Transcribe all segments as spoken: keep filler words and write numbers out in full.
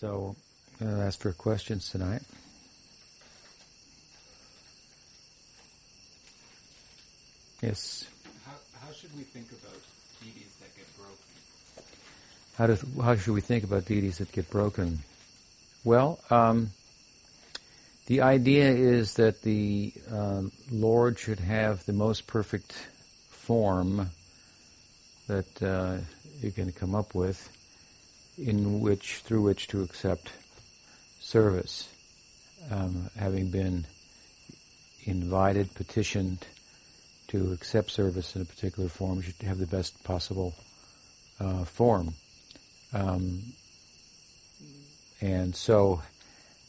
So I'm going to ask for questions tonight. Yes. How, how should we think about deities that get broken? How does how should we think about deities that get broken? Well, um, the idea is that the um, Lord should have the most perfect form that uh, you can come up with, in which through which to accept service, um, having been invited, petitioned to accept service in a particular form, should have the best possible uh, form. Um, and so,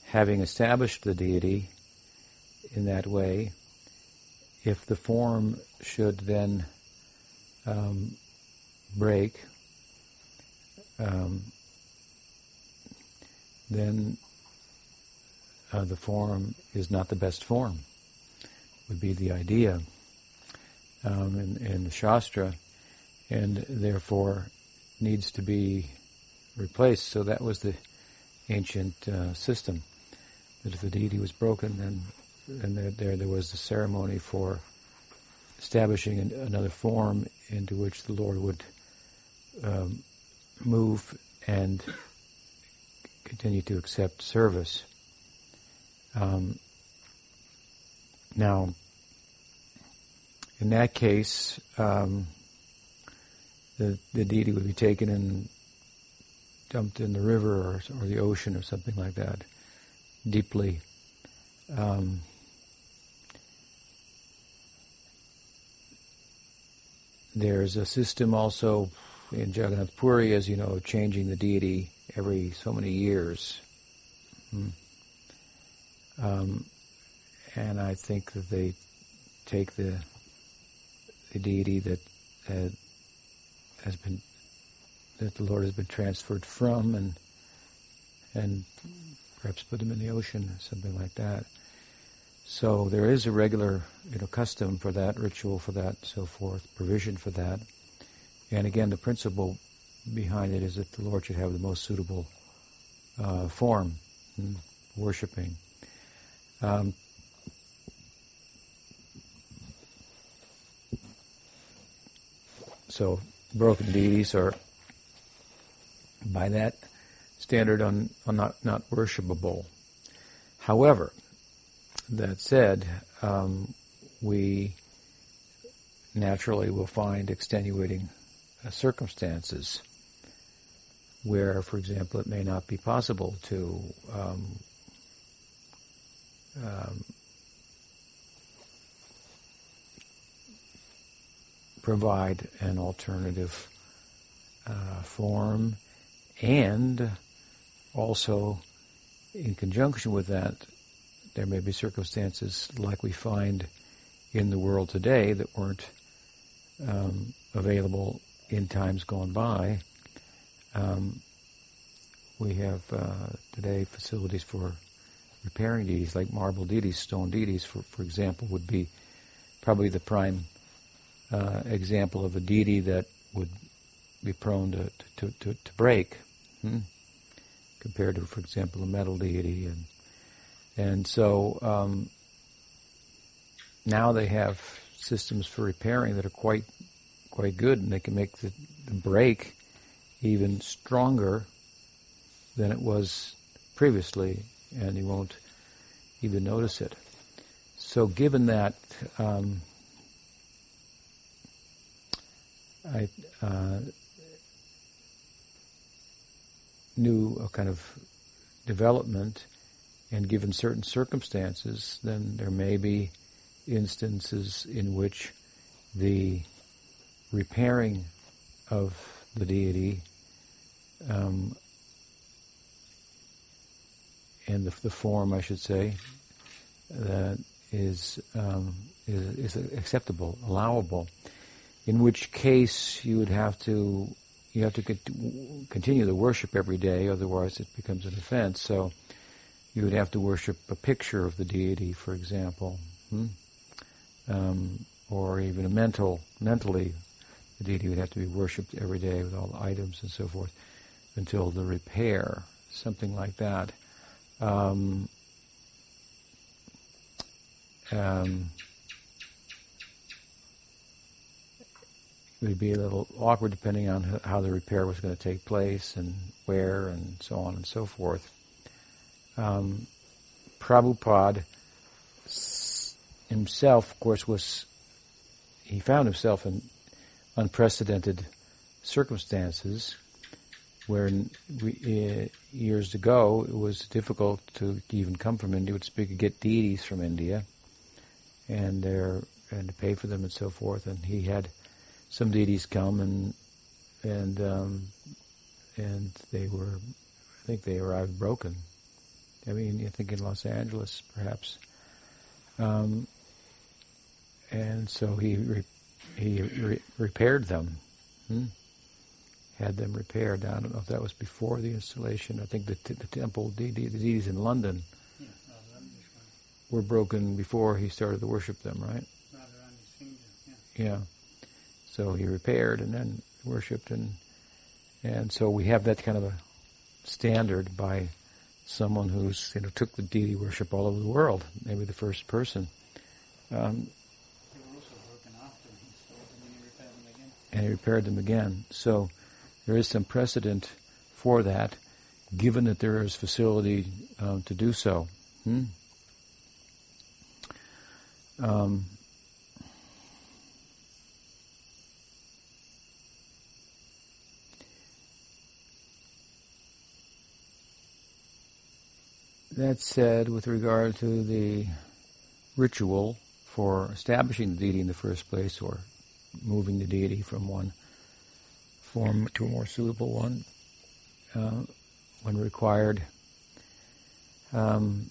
having established the deity in that way, if the form should then um, break, um, then uh, the form is not the best form, would be the idea um, in, in the Shastra, and therefore needs to be replaced. So that was the ancient uh, system, that if the deity was broken, then and there, there there was the ceremony for establishing an, another form into which the Lord would um, move and continue to accept service. Um, now, in that case, um, the, the deity would be taken and dumped in the river or, or the ocean or something like that, deeply. Um, there's a system also in Jagannath Puri, as you know, changing the deity every so many years. Hmm. Um, and I think that they take the, the deity that uh, has been that the Lord has been transferred from, and and perhaps put them in the ocean, or something like that. So there is a regular, you know, custom for that, ritual for that, so forth, provision for that. And again, the principle behind it is that the Lord should have the most suitable uh, form in worshipping. Um, so broken deities are, by that standard, on, on not, not worshipable. However, that said, um, we naturally will find extenuating uh, circumstances where, for example, it may not be possible to um, um, provide an alternative uh, form. And also, in conjunction with that, there may be circumstances like we find in the world today that weren't um, available in times gone by. Um, we have uh, today facilities for repairing deities, like marble deities, stone deities, for, for example, would be probably the prime uh, example of a deity that would be prone to, to, to, to break. Hmm. Compared to, for example, a metal deity, and and so um, now they have systems for repairing that are quite quite good, and they can make the, the break even stronger than it was previously, and you won't even notice it. So, given that, um, I. Uh, new uh, kind of development, and given certain circumstances, then there may be instances in which the repairing of the deity um, and the, the form, I should say, that is, um, is is acceptable, allowable. In which case, you would have to. You have to continue the worship every day, otherwise it becomes an offense. So you would have to worship a picture of the deity, for example, hmm? um, or even a mental, mentally, the deity would have to be worshipped every day with all the items and so forth until the repair. something like that. Um, um, it would be a little awkward depending on how the repair was going to take place and where and so on and so forth. Um, Prabhupada himself, of course, was, he found himself in unprecedented circumstances where we, uh, years ago it was difficult to even come from India. We could get deities from India and, their, and to pay for them and so forth. And he had some deities come and and um, and they were, I think they arrived broken. I mean, I think in Los Angeles, perhaps. Um, and so he re, he re, repaired them, hmm? had them repaired. I don't know if that was before the installation. I think the t- the temple the deities in London yeah, were broken before he started to worship them, right? Radharani's finger, yeah. Yeah. So he repaired and then worshipped, and and so we have that kind of a standard by someone who's you know took the deity worship all over the world, maybe the first person. Um, they were also broken after he sold them, and he repaired them again. And he repaired them again. So there is some precedent for that, given that there is facility um, to do so. Hmm? Um, That said, with regard to the ritual for establishing the deity in the first place or moving the deity from one form to a more suitable one, uh, when required, um,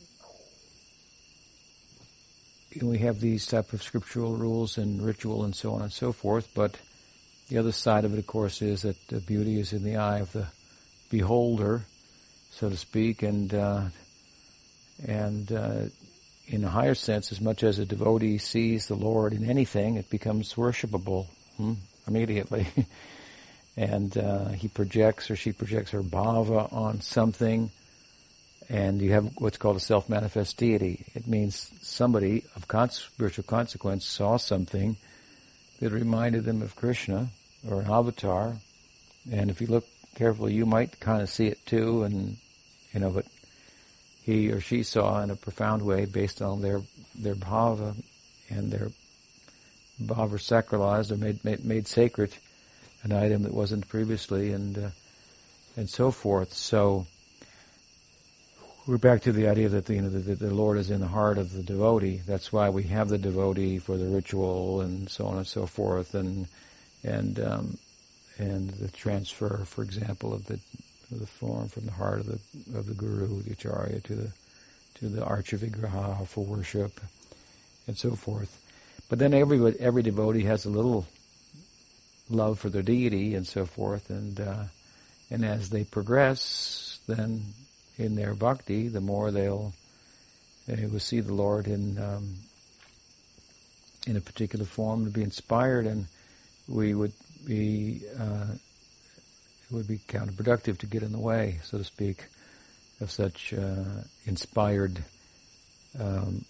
we have these type of scriptural rules and ritual and so on and so forth, but the other side of it, of course, is that the beauty is in the eye of the beholder, so to speak, and uh, And uh, in a higher sense, as much as a devotee sees the Lord in anything, it becomes worshipable hmm, immediately. and uh, he projects or she projects her bhava on something, and you have what's called a self-manifest deity. It means somebody of con- spiritual consequence saw something that reminded them of Krishna or an avatar, and if you look carefully, you might kind of see it too, and you know, but he or she saw in a profound way based on their their bhava and their bhava sacralized or made, made made sacred an item that wasn't previously and uh, and so forth. So we're back to the idea that the, you know, the, the Lord is in the heart of the devotee. That's why we have the devotee for the ritual and so on and so forth, and and um, and the transfer, for example, of the of the form from the heart of the of the guru, the acharya, to the to the archivigraha for worship, and so forth. But then every every devotee has a little love for their deity and so forth, and uh, and as they progress, then in their bhakti, the more they'll they will see the Lord in um, in a particular form to be inspired, and we would be. Uh, It would be counterproductive to get in the way, so to speak, of such uh, inspired um,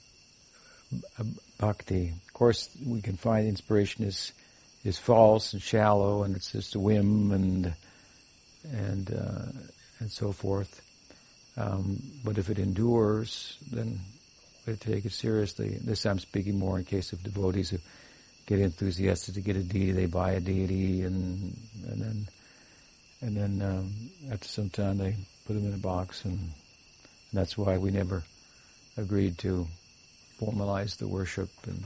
bhakti. Of course, we can find inspiration is is false and shallow, and it's just a whim and and uh, and so forth. Um, but if it endures, then we take it seriously. This I'm speaking more in case of devotees who get enthusiastic to get a deity, they buy a deity, and and then. And then um, after some time they put them in a box, and, and that's why we never agreed to formalize the worship and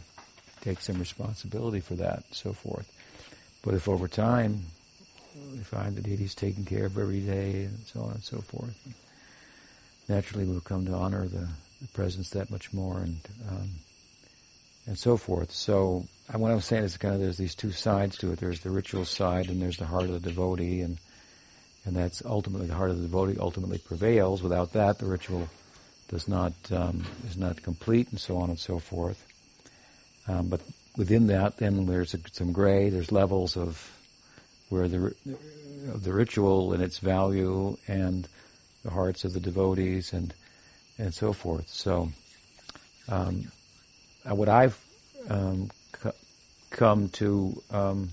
take some responsibility for that and so forth. But if over time we find the deity's taken care of every day and so on and so forth, naturally we'll come to honor the, the presence that much more and um, and so forth. So what I'm saying is kind of there's these two sides to it. There's the ritual side and there's the heart of the devotee, and And that's ultimately the heart of the devotee ultimately prevails. Without that, the ritual does not um, is not complete, and so on and so forth. Um, but within that, then there's a, some gray. There's levels of where the of the ritual and its value and the hearts of the devotees and and so forth. So, um, what I've um, c- come to um,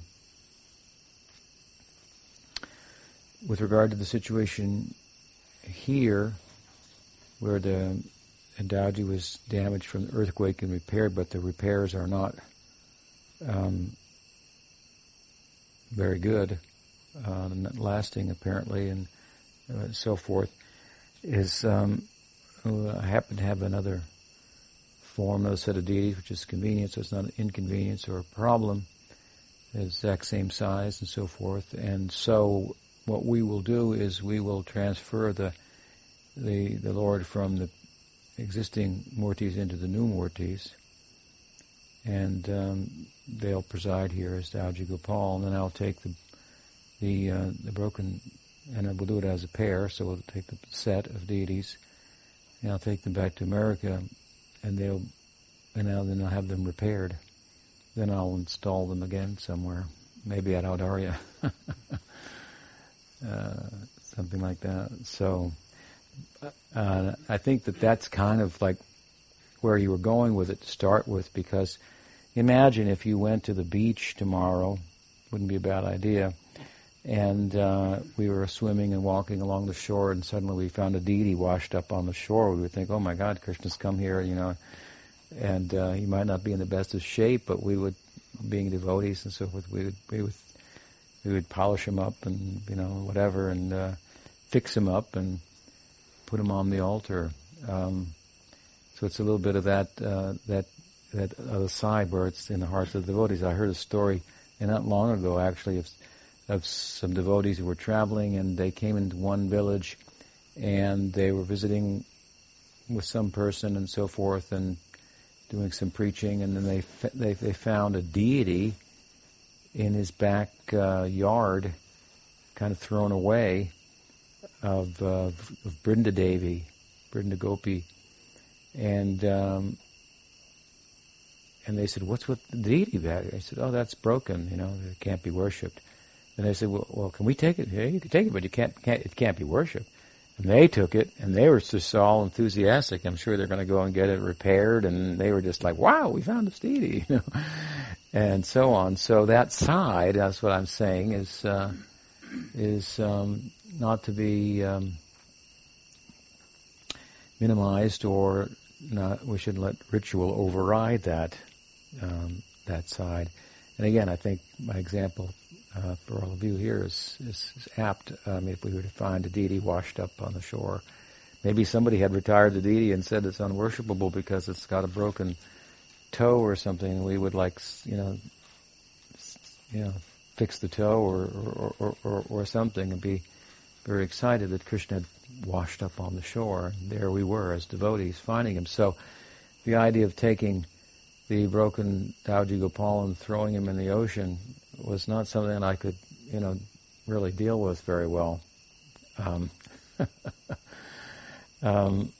with regard to the situation here, where the Dauji was damaged from the earthquake and repaired, but the repairs are not um, very good, uh, not lasting apparently, and uh, so forth, is um, I happen to have another form, another set of deities, which is convenient, so it's not an inconvenience or a problem. It's the exact same size and so forth. And so what we will do is we will transfer the the, the Lord from the existing Murtis into the new Murtis, and um, they'll preside here as Dauji Gopal, and then I'll take the the, uh, the broken, and I will do it as a pair, so we'll take the set of deities, and I'll take them back to America, and they'll, and I'll, then I'll have them repaired. Then I'll install them again somewhere, maybe at Audarya, uh, something like that. So, Uh, I think that that's kind of like where you were going with it to start with, because imagine if you went to the beach tomorrow, wouldn't be a bad idea, and uh, we were swimming and walking along the shore, and suddenly we found a deity washed up on the shore. We would think, oh my God, Krishna's come here, you know, and uh, he might not be in the best of shape, but we would, being devotees and so forth, we would we would, we would polish him up and, you know, whatever, and uh, fix him up and put him on the altar. Um, so it's a little bit of that uh, that that other side where it's in the hearts of the devotees. I heard a story, and not long ago actually, of of some devotees who were traveling, and they came into one village, and they were visiting with some person and so forth, and doing some preaching, and then they they they found a deity in his back uh, yard, kind of thrown away, of, uh, of Brindadevi, Brindagopi, and um, and they said, "What's with the deity back?" I said, "Oh, that's broken. You know, it can't be worshipped." And they said, "Well, well, can we take it? Yeah, you can take it, but you can't, can't. It can't be worshipped." And they took it, and they were just all enthusiastic. I'm sure they're going to go and get it repaired, and they were just like, "Wow, we found this deity," you know, and so on. So that side, that's what I'm saying, is uh, is. Um, not to be um, minimized, or not, we shouldn't let ritual override that um, that side. And again, I think my example uh, for all of you here is, is, is apt. I mean, if we were to find a deity washed up on the shore, maybe somebody had retired the deity and said it's unworshipable because it's got a broken toe or something, and we would like, you know, you know, fix the toe or or, or, or, or something, and be very excited that Krishna had washed up on the shore. There we were as devotees finding him. So the idea of taking the broken Dauji Gopal and throwing him in the ocean was not something I could, you know, really deal with very well. Um, um,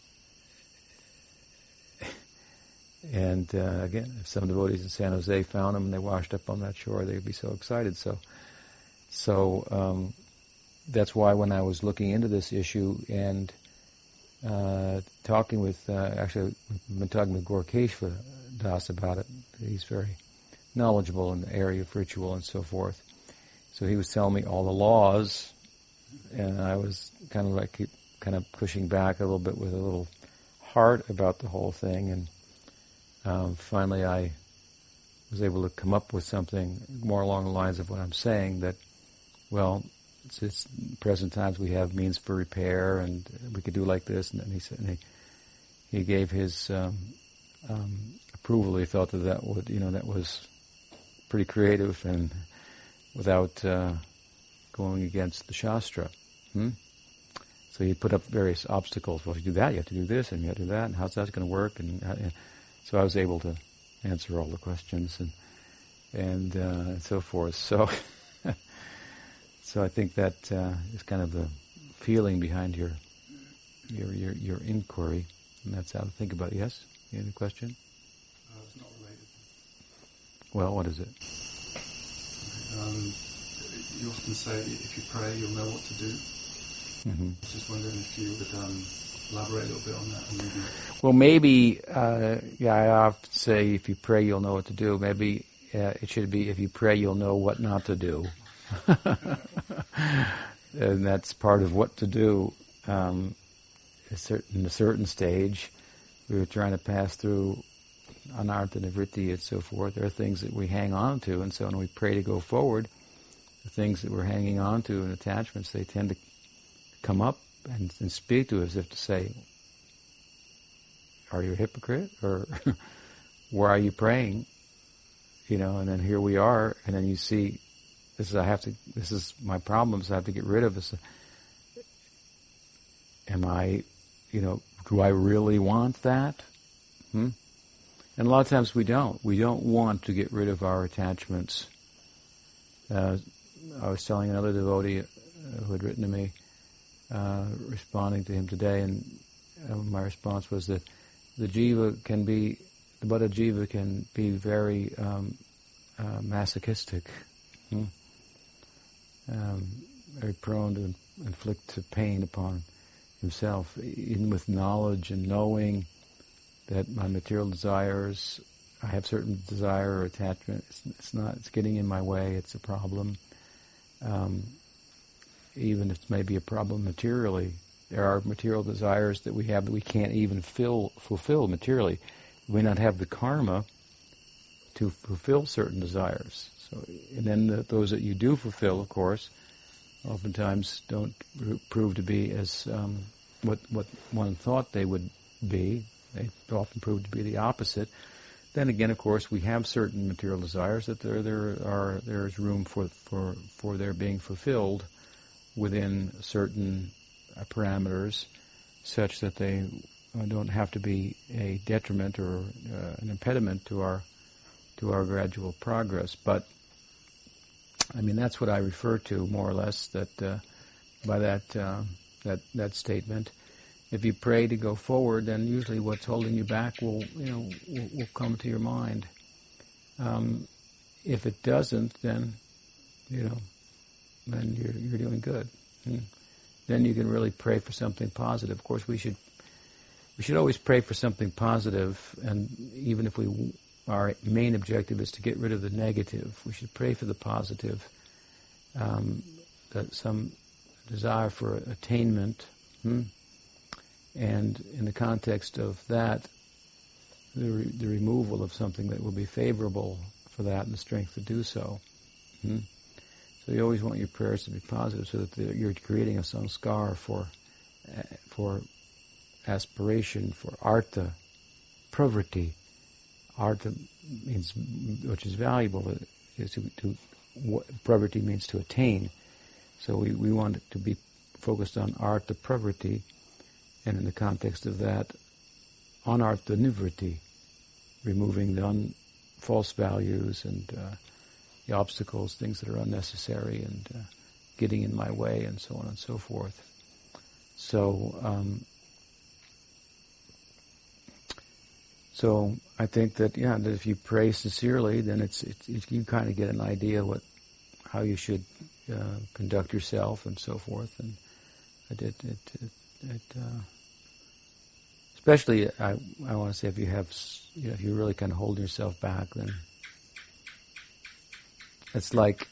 and uh, again, if some devotees in San Jose found him and they washed up on that shore, they'd be so excited. So, so. Um, That's why when I was looking into this issue and uh, talking with, uh, actually, I've been talking with Gorkeshva Das about it. He's very knowledgeable in the area of ritual and so forth. So he was telling me all the laws, and I was kind of like, kind of pushing back a little bit with a little heart about the whole thing. And um, finally, I was able to come up with something more along the lines of what I'm saying, that, well, It's, it's present times we have means for repair, and we could do like this. And, and he said, and he, he gave his um, um, approval. He thought that that would, you know, that was pretty creative and without uh, going against the Shastra. Hmm? So he put up various obstacles. Well, if you do that, you have to do this, and you have to do that, and how's that going to work? And, and so I was able to answer all the questions and and, uh, and so forth. So. So I think that uh, is kind of the feeling behind your your your, your inquiry, and that's how to think about it. Yes? You have a question? Uh, it's not related. Well, what is it? Um, you often say if you pray, you'll know what to do. Mm-hmm. Just wondering if you would um, elaborate a little bit on that. Or maybe well, maybe, uh, yeah, I often say if you pray, you'll know what to do. Maybe uh, it should be if you pray, you'll know what not to do. And that's part of what to do. Um, a certain, in a certain stage, we were trying to pass through anartha, nivritti, and so forth. There are things that we hang on to, and so when we pray to go forward, the things that we're hanging on to and attachments, they tend to come up and, and speak to us as if to say, are you a hypocrite? Or where are you praying? You know, and then here we are, and then you see, this is I have to. This is my problems. I have to get rid of this. Am I, you know, do I really want that? Hmm? And a lot of times we don't. We don't want to get rid of our attachments. Uh, I was telling another devotee who had written to me, uh, responding to him today, and my response was that the jiva can be, the Buddha jiva can be very um, uh, masochistic. Hmm? Um, very prone to inflict pain upon himself, even with knowledge and knowing that my material desires, I have certain desire or attachment, it's, it's not, it's getting in my way, it's a problem. Um, even if it's maybe a problem materially, there are material desires that we have that we can't even fill, fulfill materially. We may not have the karma to fulfill certain desires. So, and then the, those that you do fulfill, of course, oftentimes don't prove to be as um, what what one thought they would be. They often prove to be the opposite. Then again, of course, we have certain material desires that there there are there is room for for for their being fulfilled within certain parameters, such that they don't have to be a detriment or uh, an impediment to our to our gradual progress. But I mean, that's what I refer to more or less. That uh, by that uh, that that statement, if you pray to go forward, then usually what's holding you back will you know will, will come to your mind. Um, if it doesn't, then you know, then you're you're doing good. Hmm? Then you can really pray for something positive. Of course, we should we should always pray for something positive, and even if we. Our main objective is to get rid of the negative. We should pray for the positive, um, that some desire for attainment. Hmm? And in the context of that, the, re- the removal of something that will be favorable for that and the strength to do so. Hmm? So you always want your prayers to be positive so that you're creating a samskara for, uh, for aspiration, for artha, pravritti. Artha means, which is valuable, is to, to what pravritti means to attain. So we, we want it to be focused on artha pravritti, and in the context of that, anartha nivritti, removing the un, false values and uh, the obstacles, things that are unnecessary and uh, getting in my way, and so on and so forth. So, um, So I think that yeah, that if you pray sincerely, then it's, it's, it's you kind of get an idea what how you should uh, conduct yourself and so forth. And it, it, it, it uh, especially I I want to say if you have you know, if you really kind of hold yourself back, then it's like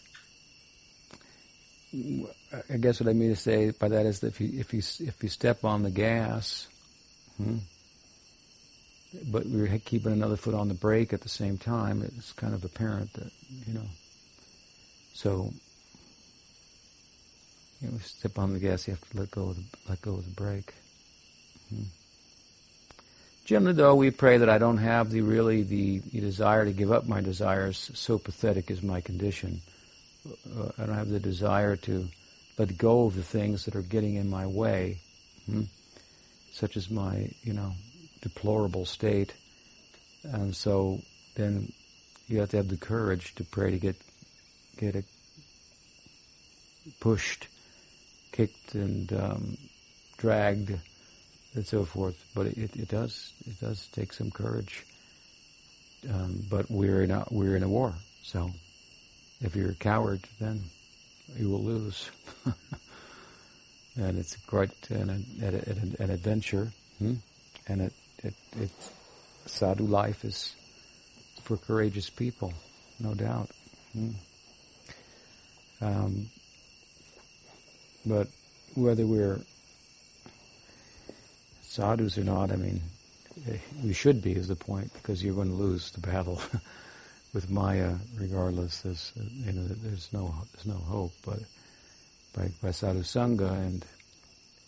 I guess what I mean to say by that is that if you if you if you step on the gas. Hmm, But we we're keeping another foot on the brake at the same time. It's kind of apparent that, you know. So, you know, step on the gas, you have to let go of the, let go of the brake. Mm-hmm. Generally, though, we pray that I don't have the really the, the desire to give up my desires. So pathetic is my condition. Uh, I don't have the desire to let go of the things that are getting in my way, mm-hmm. such as my, you know. deplorable state, and so then you have to have the courage to pray to get get it pushed, kicked, and um, dragged, and so forth. But it, it does it does take some courage. Um, but we're in a, we're in a war, so if you're a coward, then you will lose. and it's quite an, an, an adventure. Hmm? And it, it, it, sadhu life is for courageous people, no doubt. Hmm? Um, but whether we're sadhus or not, I mean, we should be is the point, because you're going to lose the battle with Maya regardless. There's, you know, there's no there's no hope. But by, by sadhu sangha and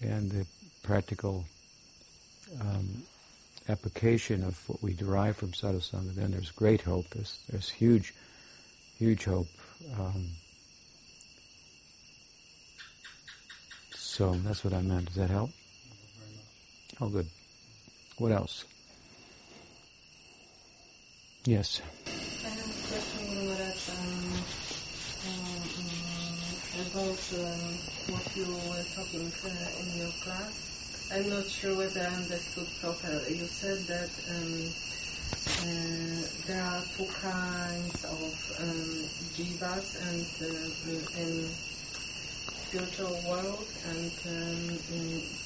and the practical um, application of what we derive from sadhu sangha, then there's great hope. There's there's huge huge hope. Um, so that's what I meant. Does that help? Oh, good. What else? Yes. I have a question that, um, um, about um, what you were talking uh, in your class. I'm not sure whether I understood properly. You said that um, uh, there are two kinds of um, jivas and uh, in spiritual world, and um,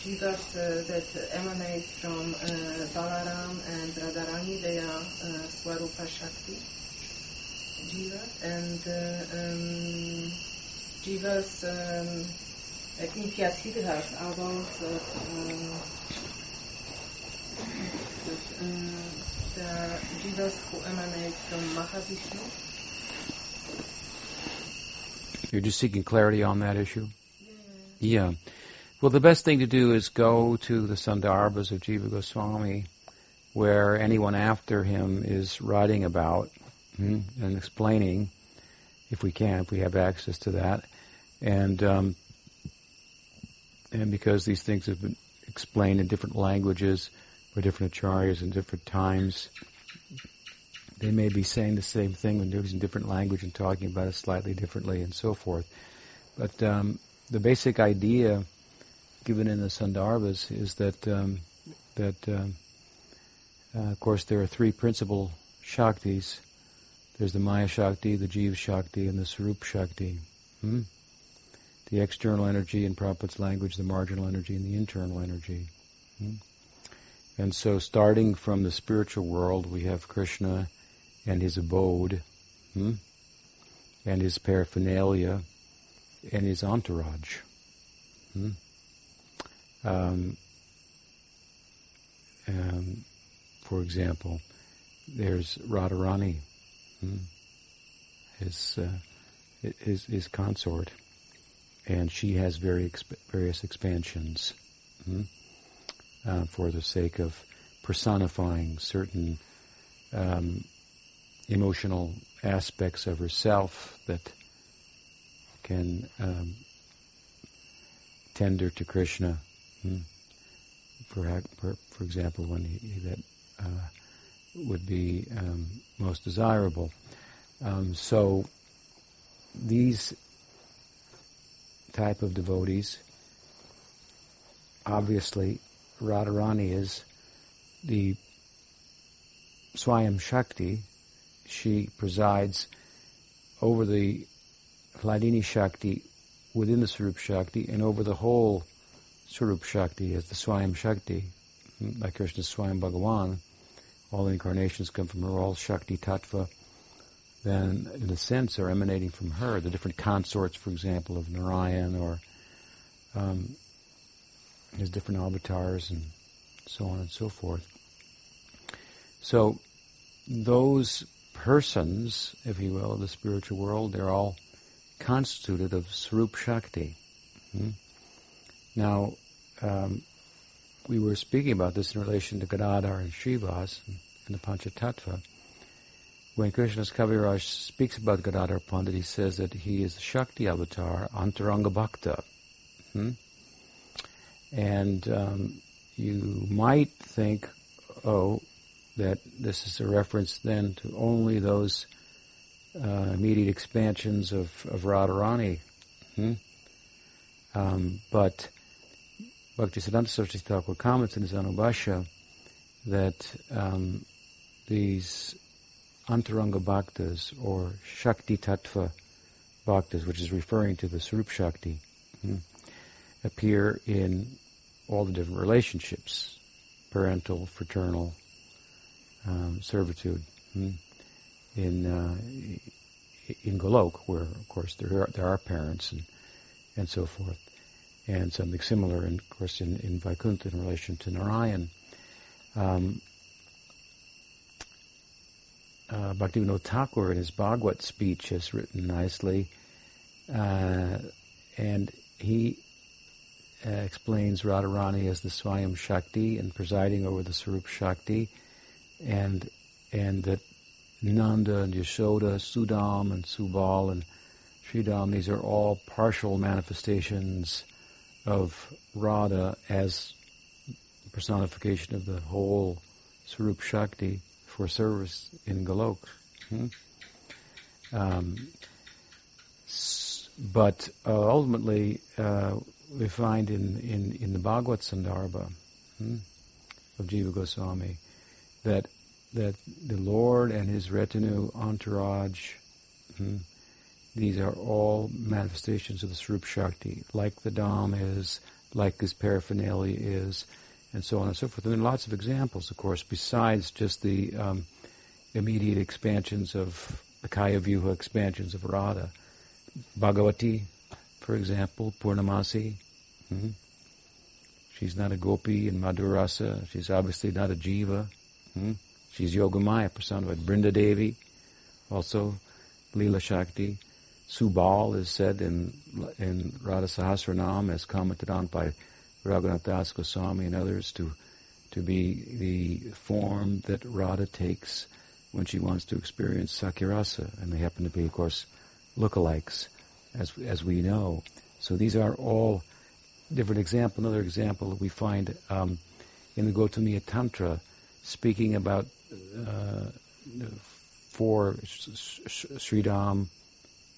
jivas uh, that emanate from uh, Balaram and Radharani, they are uh, Svarupa Shakti jivas, and uh, um, jivas um, initiatidhas are those that, um, that um, they are jivas who emanate from Mahavishnu. You're just seeking clarity on that issue? Yeah. yeah. Well, the best thing to do is go to the Sandarbhas of Jiva Goswami, where anyone after him is writing about hmm, and explaining, if we can, if we have access to that. And um, and because these things have been explained in different languages by different acharyas in different times, they may be saying the same thing when they're using different language and talking about it slightly differently and so forth. But um, the basic idea given in the Sandarbhas is that, um, that um, uh, of course, there are three principal Shaktis. There's the Maya Shakti, the Jiva Shakti, and the Sarupa Shakti. Hmm? The external energy in Prabhupada's language, the marginal energy, and the internal energy. Hmm? And so starting from the spiritual world, we have Krishna and his abode, hmm? and his paraphernalia, and his entourage. Hmm? Um, um, for example, there's Radharani, hmm? his, uh, his his consort, and she has very exp- various expansions hmm? uh, for the sake of personifying certain Um, emotional aspects of herself that can um, tender to Krishna. Hmm? For, for example, one that uh, would be um, most desirable. Um, so these type of devotees, obviously Radharani is the Swayam Shakti. She presides over the Kladini Shakti within the Sarupa Shakti and over the whole Sarupa Shakti as the Swayam Shakti. Like Krishna's Swayam Bhagavan, all incarnations come from her, all Shakti Tattva then, in a sense, are emanating from her. The different consorts, for example, of Narayan or um, his different avatars and so on and so forth. So those persons, if you will, of the spiritual world, they're all constituted of Sarupa Shakti. Hmm? Now, um, we were speaking about this in relation to Gadadhar and Srivas and the Panchatattva. When Krishna's Kaviraj speaks about Gadadhar Pandit, he says that he is the Shakti avatar, Antaranga Bhakta. Hmm? And um, you might think, oh, that this is a reference then to only those uh, immediate expansions of, of Radharani. Hmm? Um, but Bhaktisiddhanta Saraswati Thakur comments in his Anubhasha that um, these Antaranga Bhaktas or Shakti Tattva Bhaktas, which is referring to the Sarupa Shakti, hmm, appear in all the different relationships, parental, fraternal, um, servitude. Hmm? In uh, in Golok, where of course there are, there are parents and and so forth, and something similar, and of course in, in Vaikuntha in relation to Narayan. Um, uh, Bhaktivinoda Thakur in his Bhagavad speech has written nicely, uh, and he uh, explains Radharani as the Swayam Shakti and presiding over the Sarupa Shakti, and and that Nanda and Yashoda, Sudham and Subal and Sridham, these are all partial manifestations of Radha as personification of the whole Sarupa Shakti for service in Golok. Hmm? Um, but uh, ultimately, uh, we find in, in, in the Bhagavad Sandarbha hmm, of Jiva Goswami that that the Lord and His retinue, entourage, hmm, these are all manifestations of the Sarupa Shakti, like the Dham is, like his paraphernalia is, and so on and so forth. And there are lots of examples, of course, besides just the um, immediate expansions of the Kayavyuha expansions of Radha. Bhagavati, for example, Purnamasi. Hmm? She's not a gopi in Madhurasa. She's obviously not a jiva. Hmm? She's Yogamaya, personified. Brindadevi, also Leela Shakti. Subal is said in in Radha Sahasranam, as commented on by Raghunath Das Goswami and others, to to be the form that Radha takes when she wants to experience Sakirasa, and they happen to be, of course, lookalikes, as as we know. So these are all different examples. Another example we find um, in the Gotamiya Tantra, speaking about uh, four Sridham,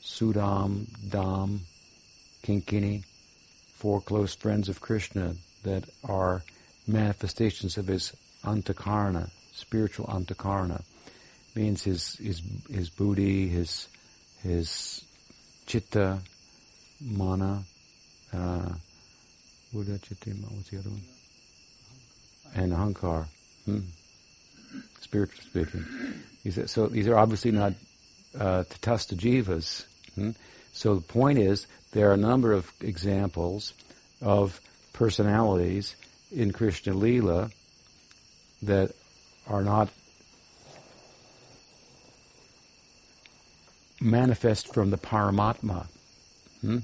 Sudham, Dham, Kinkini, four close friends of Krishna that are manifestations of his antakarna, spiritual antakarna, means his his his buddhi, his his chitta, mana, uh, buddha, chitta, what's the other one? And ahankar. Hmm. Spiritually speaking, these are, so these are obviously not uh, Tatastha Jivas. Hmm? So the point is, there are a number of examples of personalities in Krishna Leela that are not manifest from the Paramatma, hmm?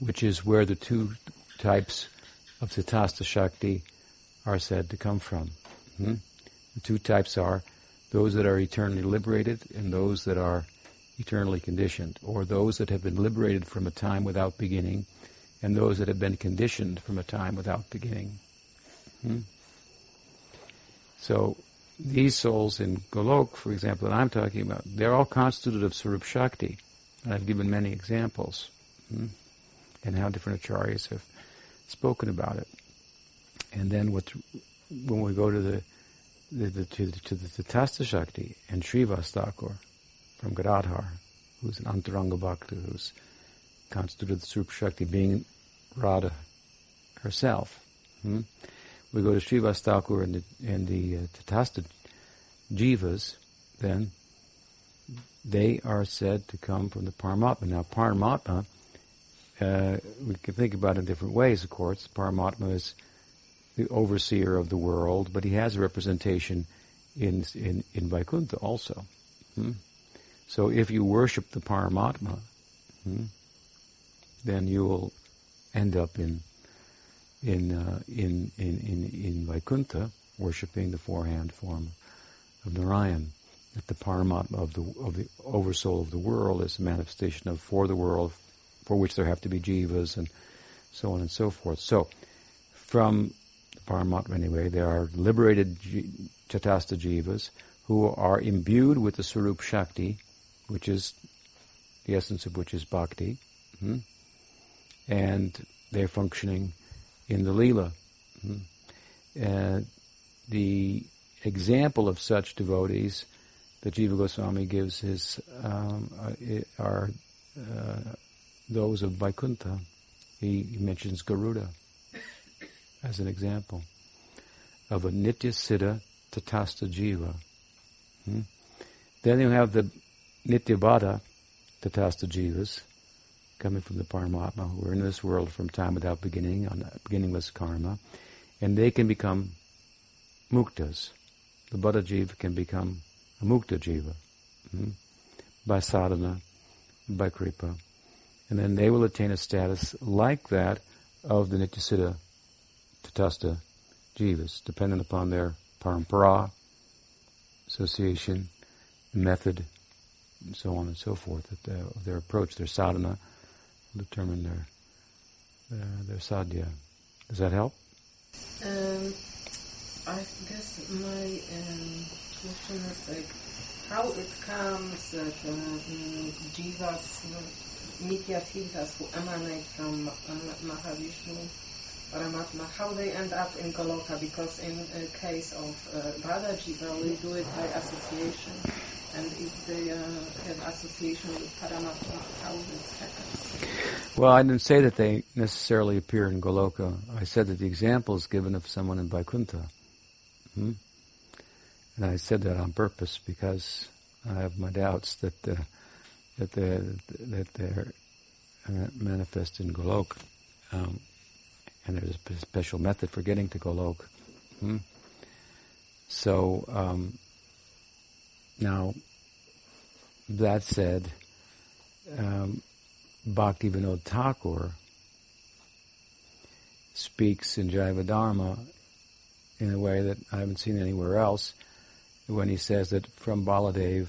which is where the two types of Tatastha Shakti are said to come from. Hmm? The two types are those that are eternally liberated and those that are eternally conditioned, or those that have been liberated from a time without beginning and those that have been conditioned from a time without beginning. Hmm? So these souls in Golok, for example, that I'm talking about, they're all constituted of Sarupa Shakti. And I've given many examples, hmm? and how different acharyas have spoken about it. And then what, when we go to the, the, the to the to the Tatastha Shakti and Srivastakur from Gadadhar, who's an Antaranga Bhakta, who's constituted the Sarupa Shakti, being Radha herself. Hmm? We go to Srivastakur and the and the uh, Tatastha Jivas. Then they are said to come from the Paramatma. Now Paramatma, Uh, we can think about it in different ways, of course. Paramatma is the overseer of the world, but he has a representation in in, in Vaikuntha also. Hmm? So if you worship the Paramatma, hmm, then you will end up in in, uh, in in in in Vaikuntha, worshiping the forehand form of Narayan. That the Paramatma of the of the oversoul of the world is a manifestation of for the world, for which there have to be jivas and so on and so forth. So, from the Paramatma anyway, there are liberated Tatastha jivas who are imbued with the Sarupa Shakti, which is, the essence of which is bhakti, hmm? and they're functioning in the Leela. Hmm? Uh, the example of such devotees that Jiva Goswami gives his, um, are... Uh, those of Vaikuntha, he, he mentions Garuda as an example of a nitya siddha tatastha jiva. Hmm? Then you have the nitya bada tatastha jivas coming from the Paramatma, who are in this world from time without beginning, on beginningless karma, and they can become muktas. The bada jiva can become a mukta jiva hmm? by sadhana, by kripa, and then they will attain a status like that of the nityasiddha tatastha jivas, dependent upon their parampara, association, method, and so on and so forth, that, uh, of their approach, their sadhana, will determine their uh, their sadhya. Does that help? Um, I guess my um, question is like, how it comes that uh, jivas, nityas, siddhas who emanate from Mahavishnu, Paramatma, how they end up in Goloka? Because in the uh, case of Radha uh, Jiva, we do it by association. And if they uh, have association with Paramatma, how this happens? Well, I didn't say that they necessarily appear in Goloka. I said that the example is given of someone in Vaikuntha. Hmm? And I said that on purpose because I have my doubts that uh, that they're, that they're manifest in Golok, um, and there's a special method for getting to Golok. Hmm? So um, now that said, um, Bhaktivinoda Thakur speaks in Jiva Dharma in a way that I haven't seen anywhere else, when he says that from Baladev,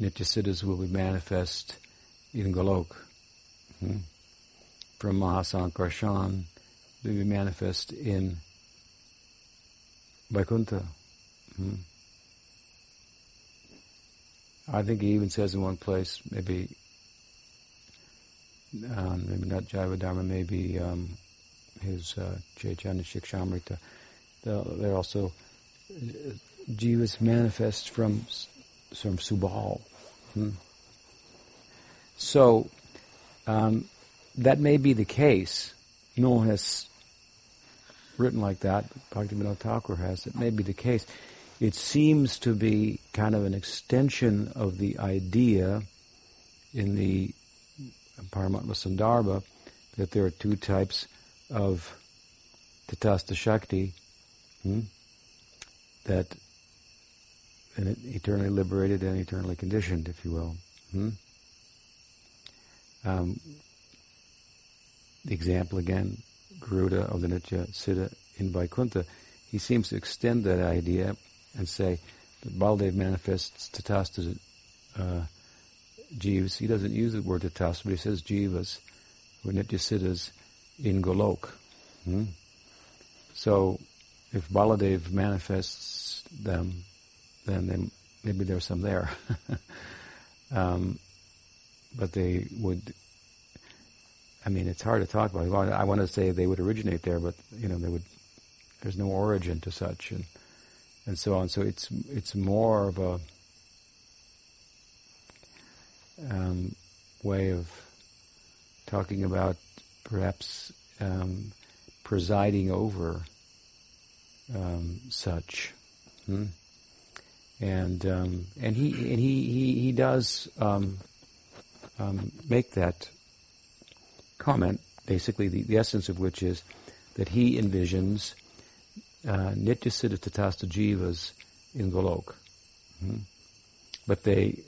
nityasiddhas will be manifest in Golok. Hmm? From Mahasankarshan, they will be manifest in Vaikuntha. Hmm? I think he even says in one place, maybe, um, maybe not Jiva Dharma, maybe um, his uh, Chaitanya Shikshamrita, they're also uh, jivas manifest from from Subal. Hmm? So um, that may be the case. No one has written like that. Bhaktivinoda Thakur has. It may be the case. It seems to be kind of an extension of the idea in the Paramatma Sandarbha that there are two types of Tatastha Shakti. Hmm? That and eternally liberated and eternally conditioned, if you will. Hmm? Um, the example again, Garuda of the Nitya Siddha in Vaikuntha, he seems to extend that idea and say that Baladev manifests tatastha uh, jivas. He doesn't use the word tatastha, but he says jivas, or Nitya Siddhas in Golok. Hmm? So, if Baladev manifests them, then they, maybe there's some there. um, but they would, I mean, it's hard to talk about. I want to say they would originate there, but, you know, they would, there's no origin to such, and and so on. So it's it's more of a um, way of talking about perhaps um, presiding over Um, such, hmm? and um, and he and he he he does um, um, make that comment. Basically, the, the essence of which is that he envisions uh, nitya siddha tatastha jivas in Golok, hmm? but they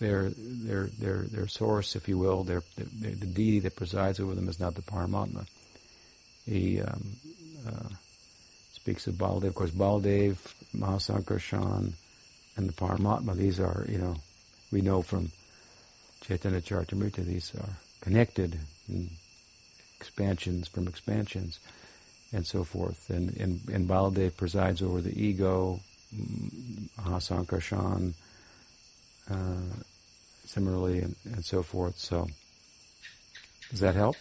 their their their their source, if you will, their, their the deity that presides over them is not the Paramatma. He um, uh, speaks of Baladev, of course, Baladev, Mahasankarshan, and the Paramatma. These are, you know, we know from Chaitanya Charitamrita, these are connected in expansions from expansions, and so forth. And, and, and Baladev presides over the ego, Mahasankarshan, uh, similarly, and, and so forth. So, does that help?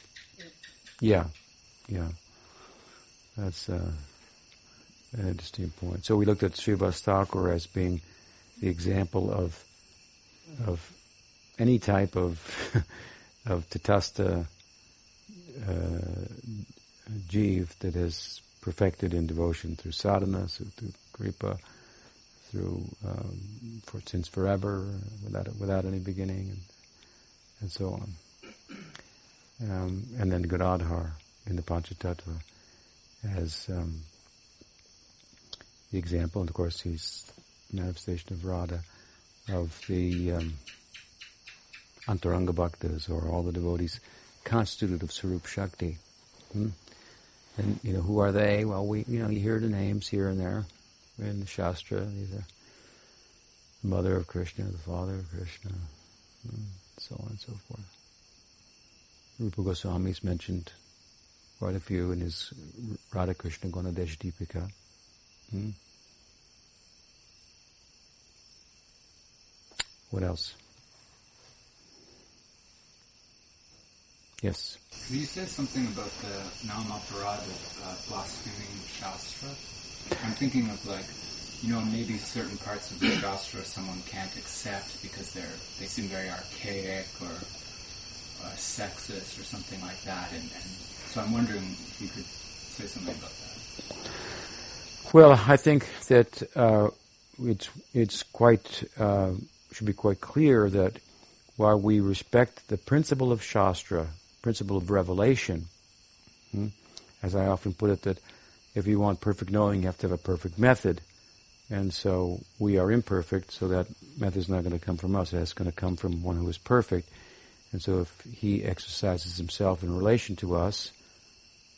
Yeah, yeah. That's... Uh, An interesting point. So we looked at Srivastakur as being the example of of any type of of Tatastha uh, Jiva that has perfected in devotion through sadhana, so through kripa, through um, for, since forever, without without any beginning, and, and so on. Um, and then Gadadhar in the Panchatattva as um, the example, and of course he's the manifestation of Radha, of the um, Antaranga Bhaktas, or all the devotees constituted of Sarupa Shakti. Hmm? And, you know, who are they? Well, we, you know, you hear the names here and there in the Shastra. These are the mother of Krishna, the father of Krishna, and so on and so forth. Rupa Goswami's mentioned quite a few in his Radha Krishna Gonadesh Deepika. Hmm? What else? Yes. Could you say something about the Namaparada uh, blaspheming Shastra? I'm thinking of, like, you know, maybe certain parts of the Shastra someone can't accept because they're they seem very archaic or uh, sexist or something like that. And, and so I'm wondering if you could say something about that. Well, I think that uh, it's it's quite uh, should be quite clear that while we respect the principle of Shastra, principle of revelation, hmm? as I often put it, that if you want perfect knowing, you have to have a perfect method. And so we are imperfect, so that method is not going to come from us. It's going to come from one who is perfect. And so if he exercises himself in relation to us,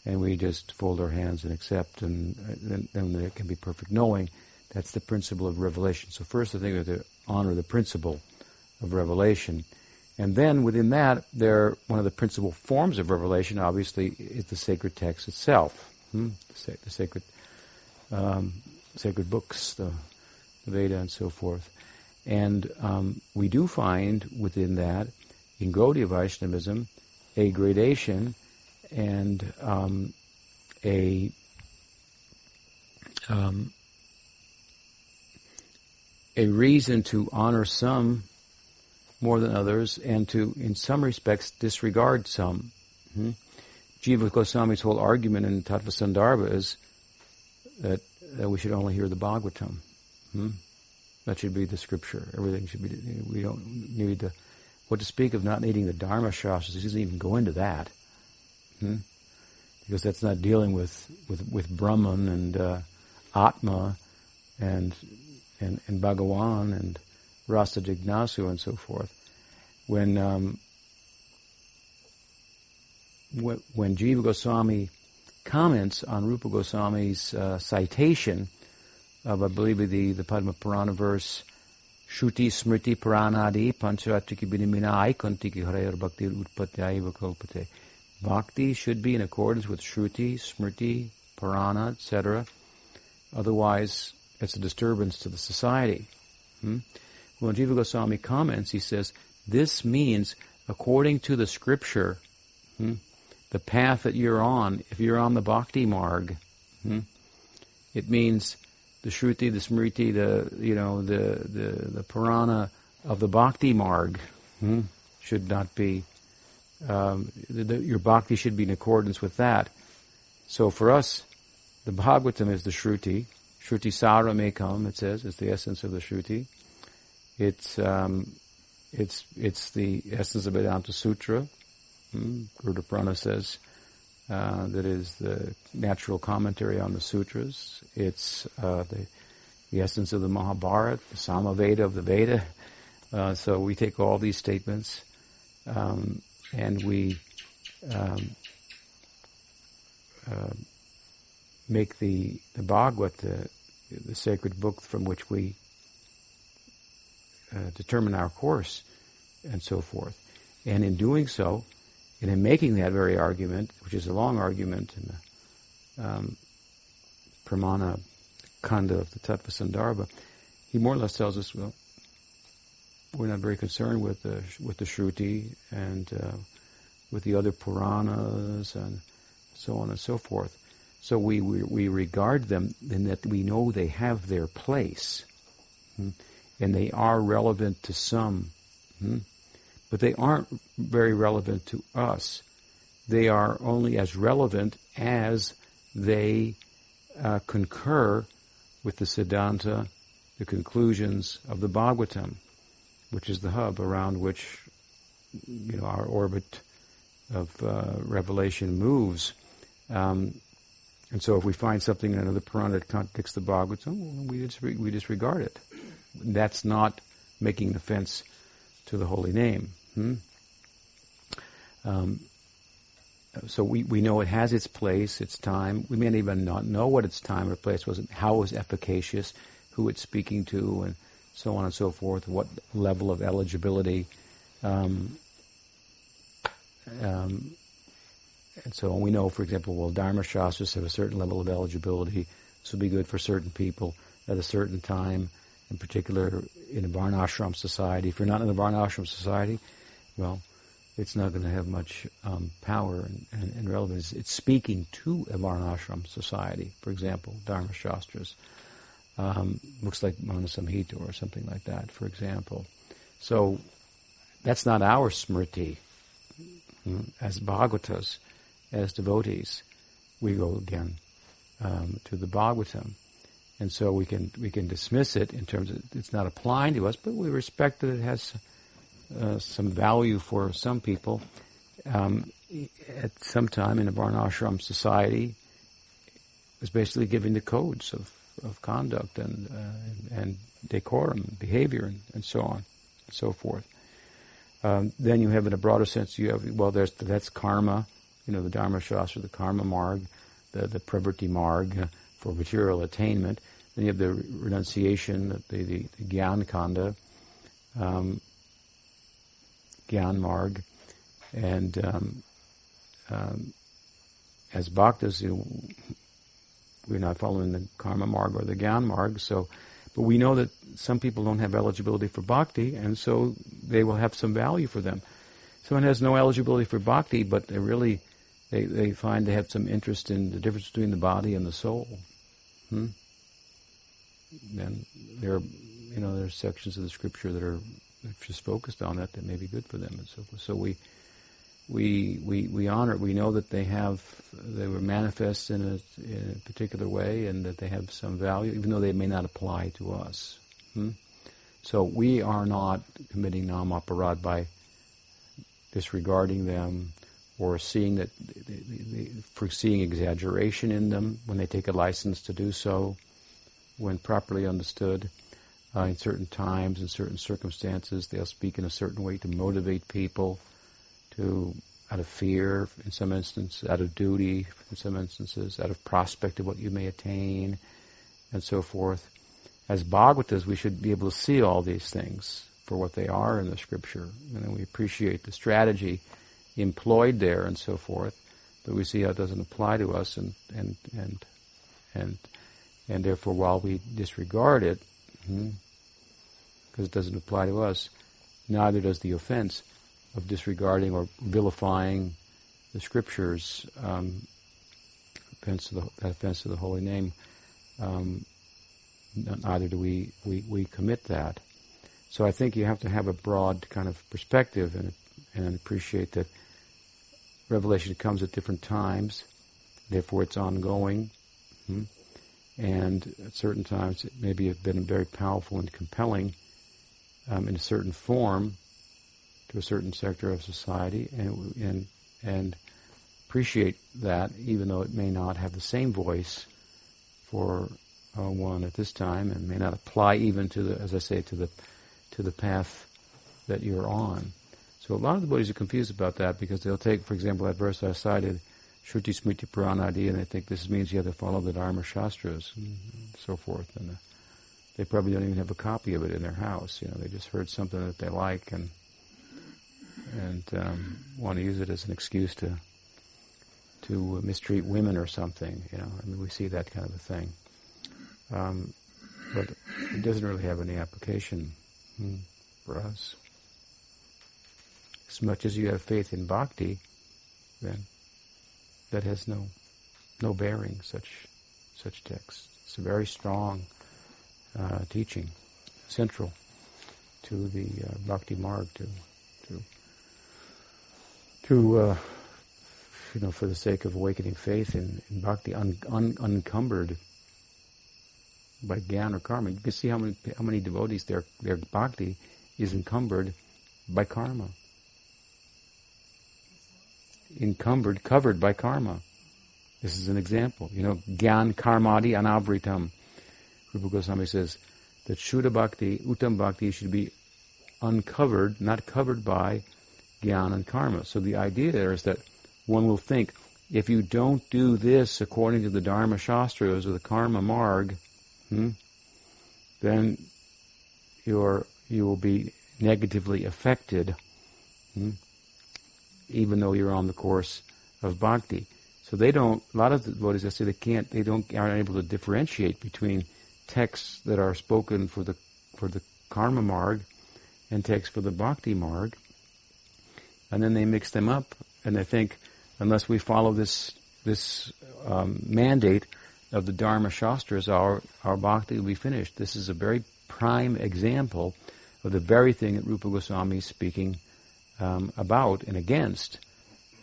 and we just fold our hands and accept, and then, then there can be perfect knowing. That's the principle of revelation. So first, I think we have to honor the principle of revelation. And then within that, there one of the principal forms of revelation, obviously, is the sacred text itself, hmm? the, sa- the sacred um, sacred books, the, the Veda, and so forth. And um, we do find within that, in Gaudiya Vaishnavism, a gradation and um, a um, a reason to honor some more than others, and to, in some respects, disregard some. Hmm? Jiva Goswami's whole argument in Tattva Sandarbha is that, that we should only hear the Bhagavatam. Hmm? That should be the scripture. Everything should be, we don't need the, what to speak of not needing the Dharma Shastras, he doesn't even go into that. Hmm? Because that's not dealing with, with, with Brahman and uh, Atma and, and, and Bhagavan and Rasa Jignasu and so forth. When um, when, when Jiva Goswami comments on Rupa Goswami's uh, citation of, I believe, the, the Padma Purana verse, Shuti Smriti Puranadi Pancharatiki Binimina Aikantiki Harayor Bhakti Utpatyaiva Kalpate. Bhakti should be in accordance with Shruti, Smriti, Purana, et cetera. Otherwise, it's a disturbance to the society. Hmm? When Jiva Goswami comments, he says, this means, according to the scripture, hmm, the path that you're on, if you're on the bhakti marg, hmm, it means the Shruti, the Smriti, the, you know, the, the, the Purana of the bhakti marg hmm, should not be, um, the, the, your bhakti should be in accordance with that. So for us, the Bhagavatam is the Shruti. Shruti Sara may come, it says, it's the essence of the Shruti. It's um, it's it's the essence of Vedanta Sutra. Hmm? Garuda Prana says uh, that is the natural commentary on the sutras. It's uh, the the essence of the Mahabharata, the Samaveda of the Veda. Uh, so we take all these statements um, and we um, uh, make the, the Bhagavad, the, the sacred book from which we Uh, determine our course, and so forth. And in doing so, and in making that very argument, which is a long argument in the um, Pramana Kanda of the Tattva Sandarbha, he more or less tells us, well, we're not very concerned with the with the Shruti and uh, with the other Puranas and so on and so forth. So we we, we regard them in that we know they have their place. Hmm? And they are relevant to some, hmm? but they aren't very relevant to us. They are only as relevant as they uh, concur with the Siddhanta, the conclusions of the Bhagavatam, which is the hub around which, you know, our orbit of uh, revelation moves. Um, and so if we find something in another Purana that contradicts the Bhagavatam, we, disre- we disregard it. That's not making an offense to the holy name. Hmm? Um, so we, we know it has its place, its time. We may even not know what its time or place was, how it was efficacious, who it's speaking to, and so on and so forth, what level of eligibility. Um, um, and so we know, for example, well, Dharma Shastras have a certain level of eligibility. This will be good for certain people at a certain time, in particular in a Varnashram society. If you're not in a Varnashram society, well, it's not going to have much um, power and, and, and relevance. It's speaking to a Varnashram society, for example, Dharma Shastras. Um, looks like Manasamhita or something like that, for example. So that's not our smriti. As Bhagavatas, as devotees, we go again um, to the Bhagavatam, and so we can we can dismiss it in terms of it's not applying to us, but we respect that it has uh, some value for some people um, at some time in a Varnashram society. It was basically giving the codes of, of conduct and uh, and decorum, behavior, and, and so on and so forth. Um, then you have, in a broader sense, you have, well, there's that's karma, you know, the Dharma Shastra, the karma marg, the, the pravritti marg for material attainment. Then you have the renunciation, the, the, the gyan khanda, um, gyan marg, and um, um, as bhaktas, you know, we're not following the karma marg or the gyan marg, so. But we know that some people don't have eligibility for bhakti, and so they will have some value for them. Someone has no eligibility for bhakti, but they really, they, they find they have some interest in the difference between the body and the soul. Hmm? And there are, you know, there are sections of the scripture that are just focused on that that may be good for them, and so forth. So we, we, we, we honor. We know that they have, they were manifest in a, in a particular way, and that they have some value, even though they may not apply to us. Hmm? So we are not committing namaparad by disregarding them or seeing that, foreseeing exaggeration in them when they take a license to do so, when properly understood. Uh, in certain times, in certain circumstances, they'll speak in a certain way to motivate people. To, out of fear, in some instances, out of duty, in some instances, out of prospect of what you may attain, and so forth. As Bhagavatas, we should be able to see all these things for what they are in the scripture, and then we appreciate the strategy employed there, and so forth. But we see how it doesn't apply to us, and and and and, and therefore, while we disregard it, because mm-hmm, it doesn't apply to us, neither does the offense of disregarding or vilifying the scriptures, um, offense to the, that offense to the holy name, um, neither do we, we, we commit that. So I think you have to have a broad kind of perspective and, and appreciate that revelation comes at different times, therefore it's ongoing, hmm? And at certain times it may have been very powerful and compelling um, in a certain form, to a certain sector of society, and and and appreciate that, even though it may not have the same voice for uh, one at this time, and may not apply even to the, as I say, to the to the path that you're on. So a lot of the devotees are confused about that because they'll take, for example, that verse I cited, Shruti Smriti Puranadi, and they think this means you have to follow the Dharma Shastras and so forth, and the, they probably don't even have a copy of it in their house. You know, they just heard something that they like and. and um, want to use it as an excuse to to mistreat women or something, you know. I mean, we see that kind of a thing. Um, but it doesn't really have any application hmm, for us. As much as you have faith in bhakti, then that has no no bearing, such such text. It's a very strong uh, teaching, central to the uh, bhakti marg, to to to, uh, you know, for the sake of awakening faith in, in bhakti, un, un, uncumbered by jnana or karma. You can see how many how many devotees their their bhakti is encumbered by karma. Encumbered, covered by karma. This is an example. You know, jnana karmadi anavritam. Rupa Goswami says that Shuddha Bhakti, Uttam Bhakti should be uncovered, not covered by jnana and karma. So the idea there is that one will think, if you don't do this according to the Dharma Shastras or the Karma Marg, hmm, then you're, you will be negatively affected, hmm, even though you're on the course of bhakti. So they don't, a lot of the devotees, I say they can't, they don't, aren't able to differentiate between texts that are spoken for the for the karma marg and texts for the bhakti marg, and then they mix them up and they think, unless we follow this this um, mandate of the Dharma Shastras, our, our bhakti will be finished. This is a very prime example of the very thing that Rupa Goswami is speaking um, about and against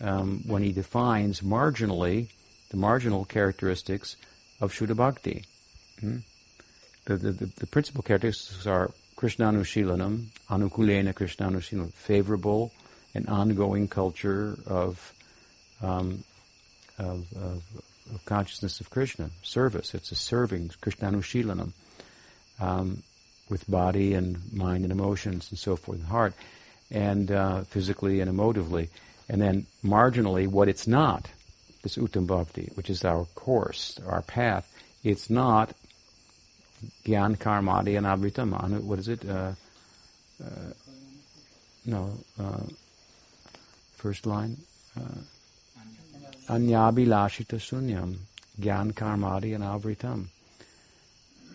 um, when he defines marginally the marginal characteristics of Shuddha Bhakti. Hmm? The, the, the, the principal characteristics are Krishnanushilanam, anukulena Krishnanushilanam, favorable and ongoing culture of, um, of, of, of consciousness of Krishna, service. It's a serving, Krishnanushilanam, um, with body and mind and emotions and so forth, and heart, and uh, physically and emotively. And then marginally, what it's not, this Uttam Bhakti, which is our course, our path, it's not Gyan Karmadi and Abhritama. What is it? Uh, uh, no. Uh, first line. Uh, Anyabhilashita Sunyam. Gyan Karmadi and Abhritam.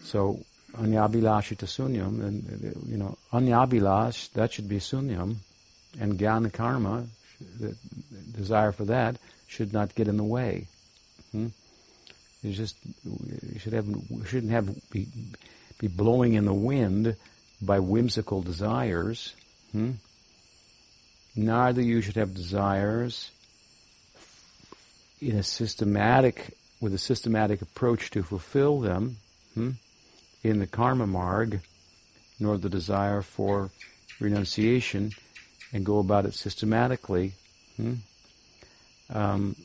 So, Anyabhilashita Sunyam, and, you know, Anyabhilash, that should be Sunyam, and Gyan Karma, the desire for that, should not get in the way. Hmm? You just you should have shouldn't have be, be blowing in the wind by whimsical desires. Hmm? Neither you should have desires in a systematic with a systematic approach to fulfill them, hmm? in the karma marg, nor the desire for renunciation, and go about it systematically. Hmm? Um,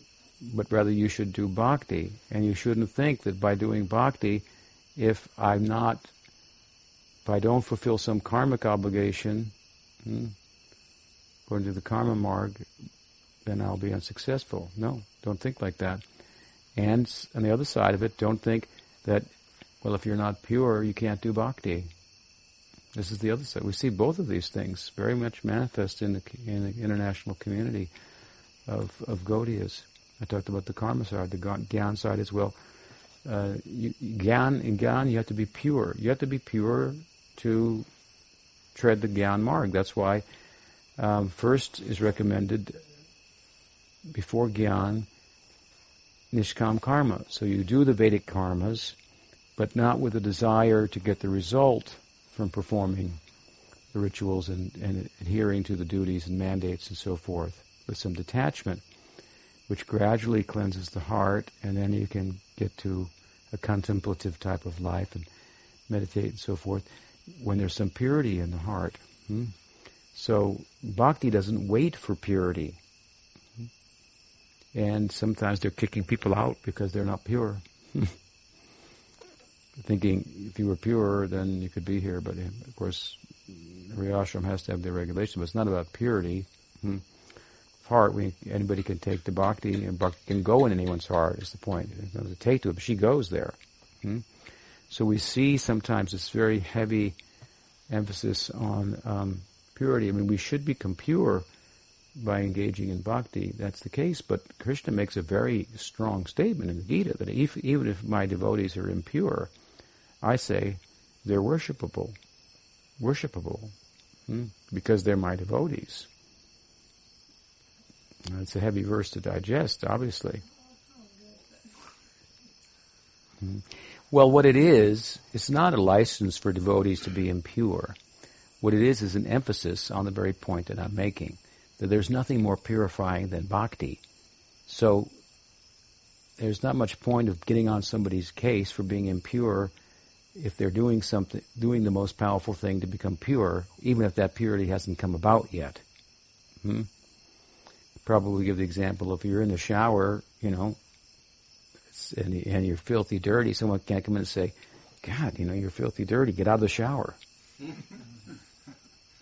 But rather you should do bhakti, and you shouldn't think that by doing bhakti, if I'm not, if I don't fulfill some karmic obligation, hmm, according to the karma marg, then I'll be unsuccessful. No, don't think like that. And on the other side of it, don't think that, well, if you're not pure, you can't do bhakti. This is the other side. We see both of these things very much manifest in the, in the international community of, of Gaudiyas. I talked about the karma side, the jnana side as well. Uh, you, jnana, in jnana, you have to be pure. You have to be pure to tread the jnana marg. That's why um, first is recommended before jnana, nishkam karma. So you do the Vedic karmas, but not with a desire to get the result from performing the rituals and, and adhering to the duties and mandates and so forth, with some detachment, which gradually cleanses the heart, and then you can get to a contemplative type of life and meditate and so forth when there's some purity in the heart. Hmm? So bhakti doesn't wait for purity. Hmm? And sometimes they're kicking people out because they're not pure. Thinking, if you were pure, then you could be here. But of course, every ashram has to have their regulations, but it's not about purity. Hmm? Heart, we, anybody can take the bhakti, and bhakti can go in anyone's heart, is the point. There's nothing to take to it, but she goes there. Hmm? So we see sometimes this very heavy emphasis on um, purity. I mean, we should become pure by engaging in bhakti. That's the case, but Krishna makes a very strong statement in the Gita that if, even if my devotees are impure, I say they're worshipable. Worshipable. Hmm? Because they're my devotees. It's a heavy verse to digest, obviously. Hmm. Well, what it is, it's not a license for devotees to be impure. What it is is an emphasis on the very point that I'm making. that there's nothing more purifying than bhakti. So there's not much point of getting on somebody's case for being impure if they're doing something, doing the most powerful thing to become pure, even if that purity hasn't come about yet. Hmm? Probably give the example, if you're in the shower, you know, and, and you're filthy dirty, someone can't come in and say, God, you know, you're filthy dirty, get out of the shower.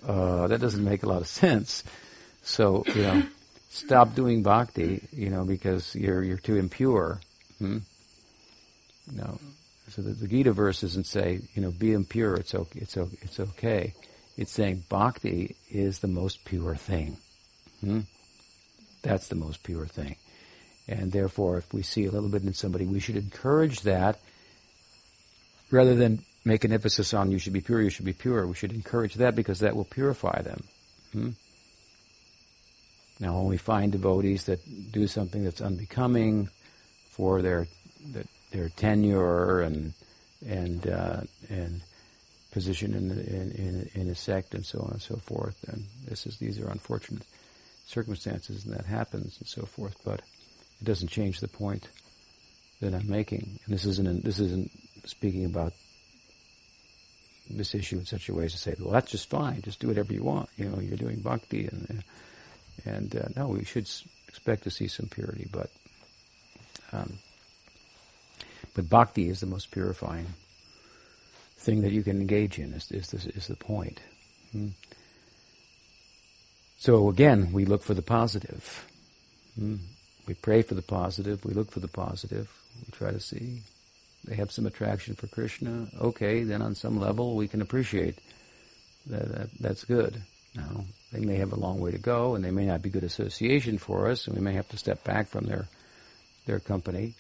Uh, that doesn't make a lot of sense. So, you know, stop doing bhakti, you know, because you're you're too impure. Hmm? No. So the, the Gita verse doesn't say, you know, be impure, it's okay, it's okay, it's okay. It's saying bhakti is the most pure thing. Hmm? That's the most pure thing. And therefore, if we see a little bit in somebody, we should encourage that rather than make an emphasis on you should be pure, you should be pure. We should encourage that because that will purify them. Hmm? Now, when we find devotees that do something that's unbecoming for their their tenure and and uh, and position in, in in in a sect and so on and so forth, and this is these are unfortunate circumstances, and that happens and so forth. But it doesn't change the point that I'm making. And this isn't this isn't speaking about this issue in such a way as to say, well, that's just fine. Just do whatever you want. You know, you're doing bhakti and. Uh, And uh, no, we should expect to see some purity, but um, but bhakti is the most purifying thing that you can engage in. Is is, is the point? Hmm. So again, we look for the positive. Hmm. We pray for the positive. We look for the positive. We try to see they have some attraction for Krishna. Okay, then on some level we can appreciate that. that that's good. Now, they may have a long way to go, and they may not be good association for us, and we may have to step back from their their company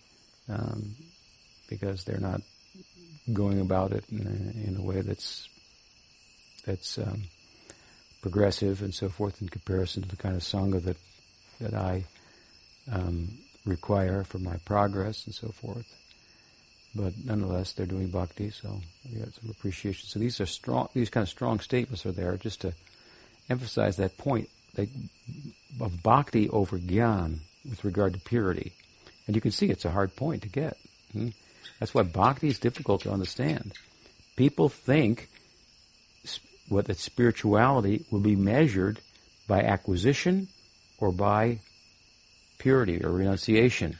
um, because they're not going about it in a, in a way that's that's um, progressive and so forth in comparison to the kind of sangha that that I um, require for my progress and so forth. But nonetheless, they're doing bhakti, so we have some appreciation. So these are strong; these kind of strong statements are there just to emphasize that point that of bhakti over jnana with regard to purity. And you can see it's a hard point to get. Hmm? That's why bhakti is difficult to understand. People think what that spirituality will be measured by acquisition or by purity or renunciation,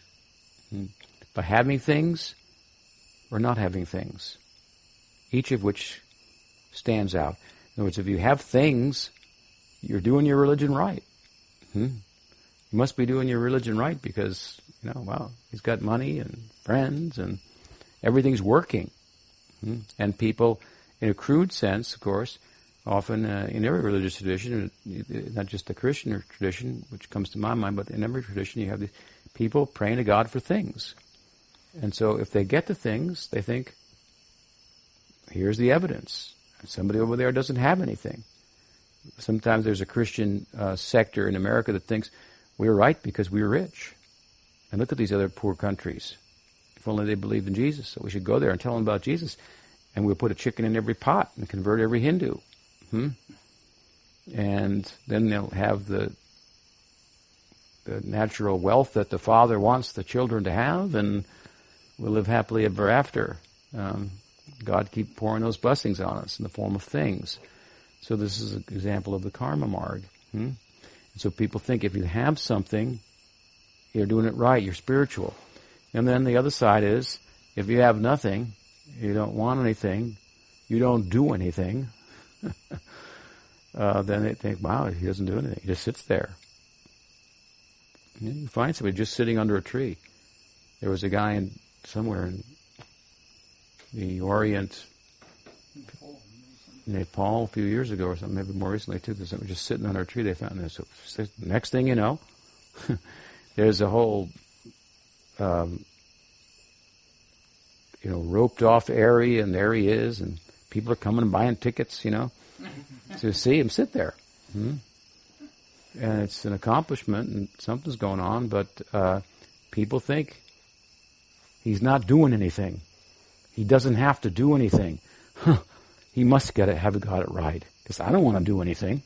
hmm? by having things or not having things, each of which stands out. In other words, if you have things, you're doing your religion right. Hmm? You must be doing your religion right because, you know, wow, he's got money and friends and everything's working. Hmm? And people, in a crude sense, of course, often uh, in every religious tradition, not just the Christian tradition, which comes to my mind, but in every tradition you have these people praying to God for things. And so if they get the things, they think, here's the evidence. Somebody over there doesn't have anything. Sometimes there's a Christian uh, sector in America that thinks we're right because we're rich. And look at these other poor countries. If only they believed in Jesus. So we should go there and tell them about Jesus. And we'll put a chicken in every pot and convert every Hindu. Hmm? And then they'll have the, the natural wealth that the Father wants the children to have, and we'll live happily ever after. Um, God keep pouring those blessings on us in the form of things. So this is an example of the karma marg. Hmm? So people think if you have something, you're doing it right, you're spiritual. And then the other side is, if you have nothing, you don't want anything, you don't do anything, uh, then they think, wow, he doesn't do anything. He just sits there. You know, you find somebody just sitting under a tree. There was a guy in somewhere in the Orient, Nepal a few years ago or something, maybe more recently too, there's something just sitting under a tree they found this. So next thing you know, there's a whole, um, you know, roped off area, and there he is, and people are coming and buying tickets, you know, to see him sit there. Hmm? And it's an accomplishment, and something's going on, but uh, people think he's not doing anything. He doesn't have to do anything. Huh. He must get it, have got it right, because I don't want to do anything.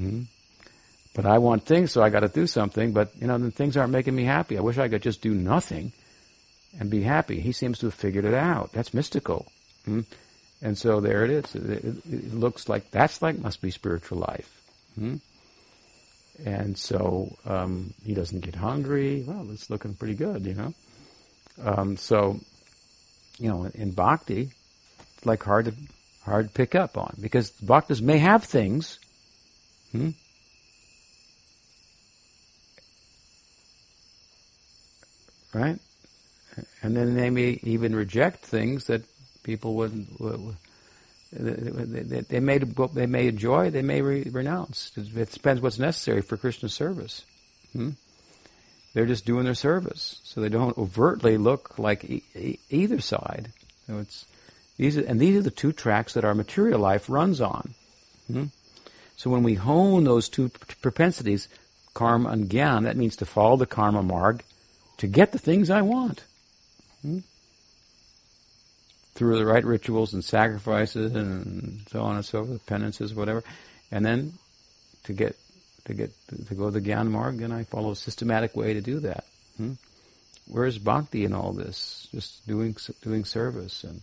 Hmm? But I want things, so I got to do something. But, you know, then things aren't making me happy. I wish I could just do nothing and be happy. He seems to have figured it out. That's mystical. Hmm? And so there it is. It, it, it looks like that's like must be spiritual life. Hmm? And so um, he doesn't get hungry. Well, it's looking pretty good, you know. Um, so, you know, in bhakti, it's like hard to hard to pick up on because bhaktas may have things. Hmm? Right? And then they may even reject things that people wouldn't, would, they, they may they may enjoy, they may re- renounce. It depends what's necessary for Krishna's service. Hmm? They're just doing their service, so they don't overtly look like e- e- either side. So it's these are, and these are the two tracks that our material life runs on. Hmm? So when we hone those two p- propensities, karma and gyan, that means to follow the karma marg to get the things I want. Hmm? Through the right rituals and sacrifices and so on and so forth, penances, whatever, and then to get to get to go the Gyan Marg, and I follow a systematic way to do that. Hmm? Where's bhakti in all this? Just doing doing service, and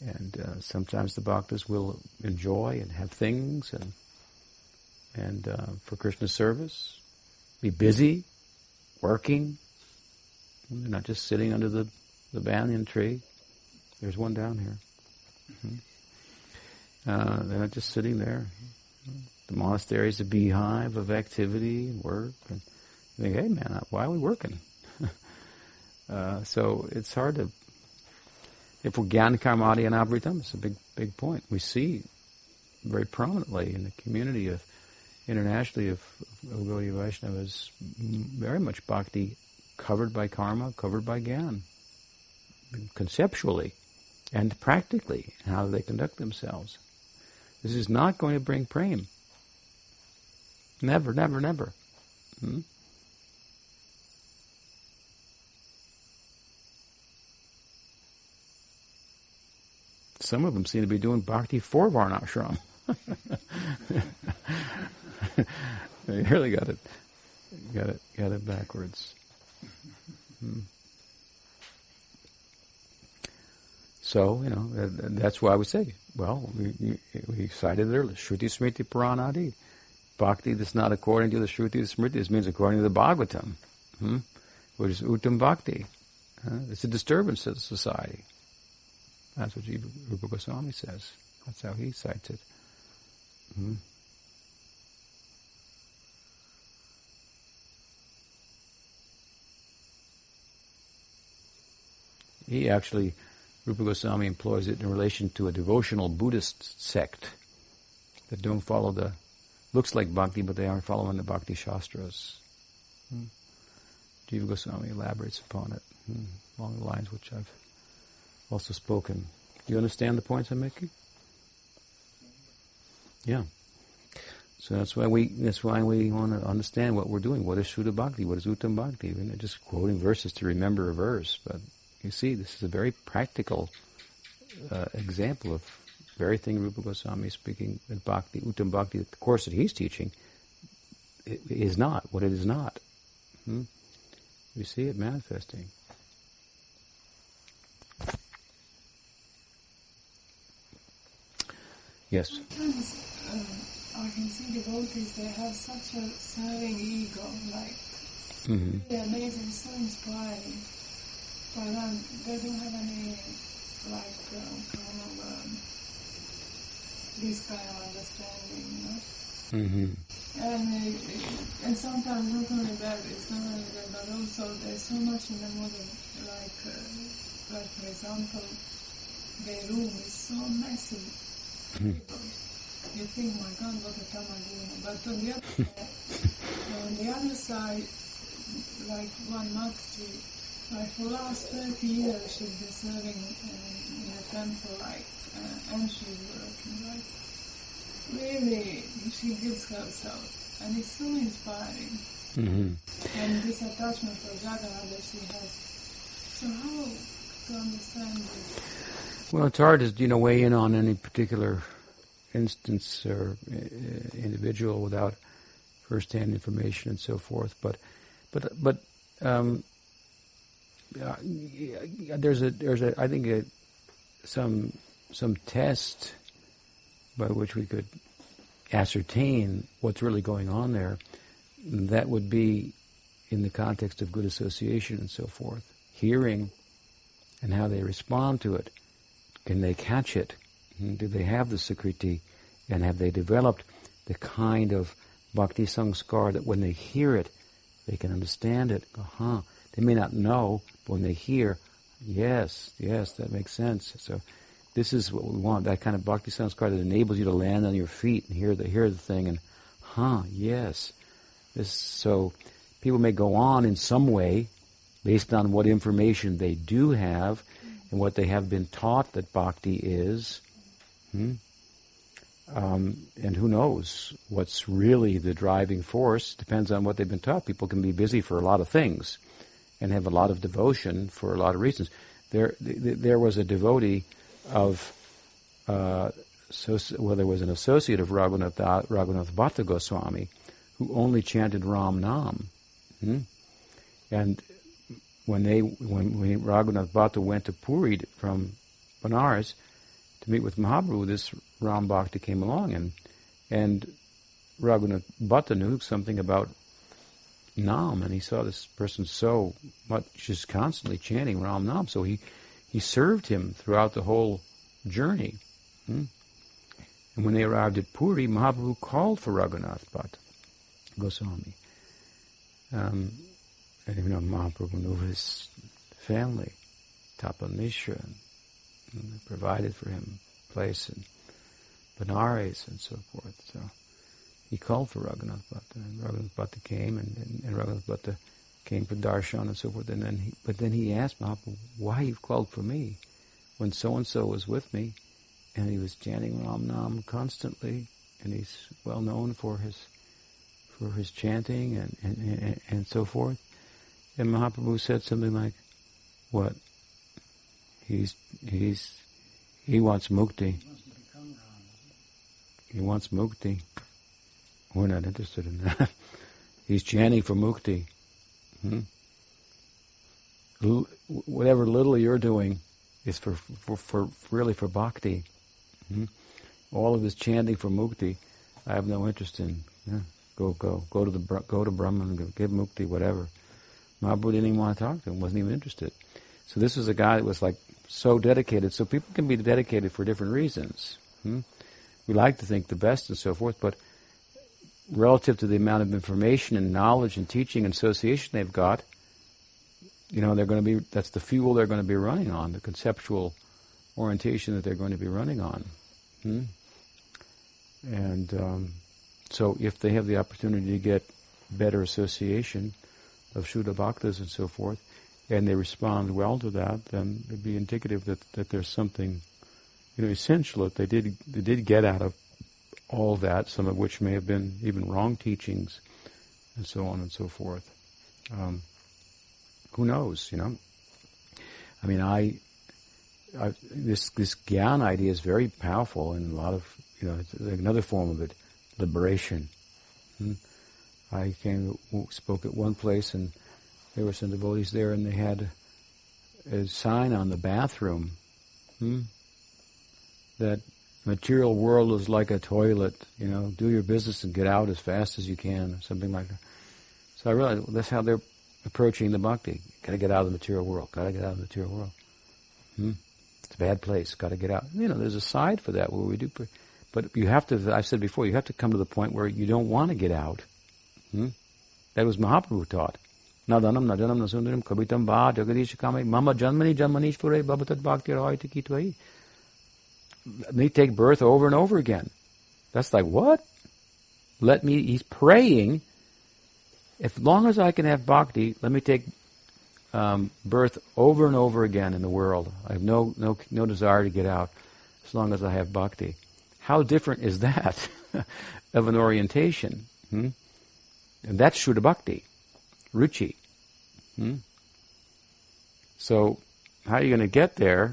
and uh, sometimes the bhaktas will enjoy and have things, and and uh, for Krishna's service, be busy, working. They're not just sitting under the the banyan tree. There's one down here. Mm-hmm. Uh, they're not just sitting there. Mm-hmm. The monastery is a beehive of activity and work. And you think, hey man, why are we working? uh, so it's hard to. If we're Gyan Karmadi and Avritam, it's a big, big point. We see very prominently in the community of internationally of, of Gaudiya Vaishnavas very much bhakti covered by karma, covered by Gyan, conceptually. And practically, how they conduct themselves. This is not going to bring prema. Never, never, never. Hmm? Some of them seem to be doing bhakti for varnashram. They really got it, got it, got it backwards. Hmm. So, you know, that's why we say, well, we, we cited it earlier, Shruti Smriti Puranadi. Bhakti that's not according to the Shruti Smriti, this means according to the Bhagavatam, hmm? Which is Uttam Bhakti. Huh? It's a disturbance to the society. That's what Jiva Rupa Goswami says. That's how he cites it. Hmm? He actually... Rupa Goswami employs it in relation to a devotional Buddhist sect that don't follow the, looks like bhakti, but they aren't following the bhakti shastras. Hmm. Jiva Goswami elaborates upon it hmm. along the lines which I've also spoken. Do you understand the points I'm making? Yeah. So that's why we that's why we want to understand what we're doing. What is Shuddha Bhakti? What is Uttam Bhakti? We're not just quoting verses to remember a verse, but you see, this is a very practical uh, example of the very thing Rupa Goswami is speaking in Bhakti, Uttam Bhakti, the course that he's teaching, it, it is not what it is not. Hmm? You see it manifesting. Yes? Sometimes um, I can see devotees, they have such a serving ego, like, mm-hmm. they're amazing, so inspiring. But um, they don't have any, like, um, kind of, um, this kind of understanding, you know? Mm-hmm. And, uh, and sometimes not only that, it's not only that, but also there's so much in the modern, like, uh, like, for example, their room is so messy. Mm-hmm. You think, my God, what the hell am I doing? But on the other side, on the other side, like, one month, three, like for the last thirty years she's been serving uh, in the temple, like, uh, and she's working, like, really, she gives herself, and it's so inspiring. Mm-hmm. And this attachment for Jagannath that she has. So how to understand this? Well, it's hard to, you know, weigh in on any particular instance or individual without first-hand information and so forth. But, but, but um, uh, there's a there's a I think a, some some test by which we could ascertain what's really going on there. And that would be in the context of good association and so forth. Hearing and how they respond to it. Can they catch it? Do they have the sakriti? And have they developed the kind of bhakti sanskar that when they hear it, they can understand it? Uh-huh. They may not know, but when they hear, yes, yes, that makes sense. So this is what we want, that kind of bhakti sanskar that enables you to land on your feet and hear the hear the thing and, huh, yes. This, so people may go on in some way based on what information they do have and what they have been taught that bhakti is. Hmm? Um, and who knows what's really the driving force? Depends on what they've been taught. People can be busy for a lot of things and have a lot of devotion for a lot of reasons. There there was a devotee of, uh, so, well, there was an associate of Raghunath, Raghunath Bhatta Goswami who only chanted Ram Nam. Hmm? And when they, when, when Raghunath Bhatta went to Puri from Banaras to meet with Mahaprabhu, this Ram Bhakta came along, and and Raghunath Bhatta knew something about Nam, and he saw this person so much just constantly chanting Ram Nam, so he, he served him throughout the whole journey. Hmm? And when they arrived at Puri, Mahaprabhu called for Raghunath Bhatta Goswami. Um, I don't even know Mahaprabhu knew his family, Tapa Mishra, and, and they provided for him a place in Benares and so forth. So he called for Raghunath Bhatta, and Raghunath Bhatta came, and, and, and Raghunath Bhatta came for darshan and so forth. And then, he, but then he asked Mahaprabhu, "Why you've called for me when so and so was with me, and he was chanting Ram Nam constantly, and he's well known for his." for his chanting and, and, and, and so forth." And Mahaprabhu said something like, what? He's, he's, he wants mukti. He wants mukti. We're not interested in that. He's chanting for mukti. Hmm? L- whatever little you're doing is for, for, for really for bhakti. Hmm? All of this chanting for mukti, I have no interest in. Yeah. Go, go, go to the go to Brahman, give mukti, whatever. Mahaprabhu didn't even want to talk to him; wasn't even interested. So this was a guy that was like so dedicated. So people can be dedicated for different reasons. Hmm? We like to think the best and so forth, but relative to the amount of information and knowledge and teaching and association they've got, you know, they're going to be that's the fuel they're going to be running on, the conceptual orientation that they're going to be running on, hmm? and. Um, So if they have the opportunity to get better association of Shuddha Bhaktas and so forth, and they respond well to that, then it would be indicative that, that there's something, you know, essential that they did they did get out of all that, some of which may have been even wrong teachings and so on and so forth. Um, who knows, you know? I mean, I, I this this Gyan idea is very powerful in a lot of, you know, it's another form of it. Liberation. Hmm? I came, spoke at one place, and there were some devotees there, and they had a sign on the bathroom hmm? that material world is like a toilet. You know, do your business and get out as fast as you can, or something like that. So I realized well, that's how they're approaching the bhakti. Got to get out of the material world. Got to get out of the material world. Hmm? It's a bad place. Got to get out. You know, there's a side for that where we do. Pre- But you have to, I've said before, you have to come to the point where you don't want to get out. Hmm? That was Mahaprabhu taught. Nadanam, nadanam, nasundaram, kabitam, ba, jagadish, kame, mama, janmani, janmanish, pure, babatat, bhakti, roi, tiki, twai. They take birth over and over again. That's like, what? Let me, he's praying, as long as I can have bhakti, let me take um, birth over and over again in the world. I have no, no, no desire to get out, as long as I have bhakti. How different is that of an orientation? Hmm? And that's Shuddha Bhakti, Ruchi. Hmm? So how are you going to get there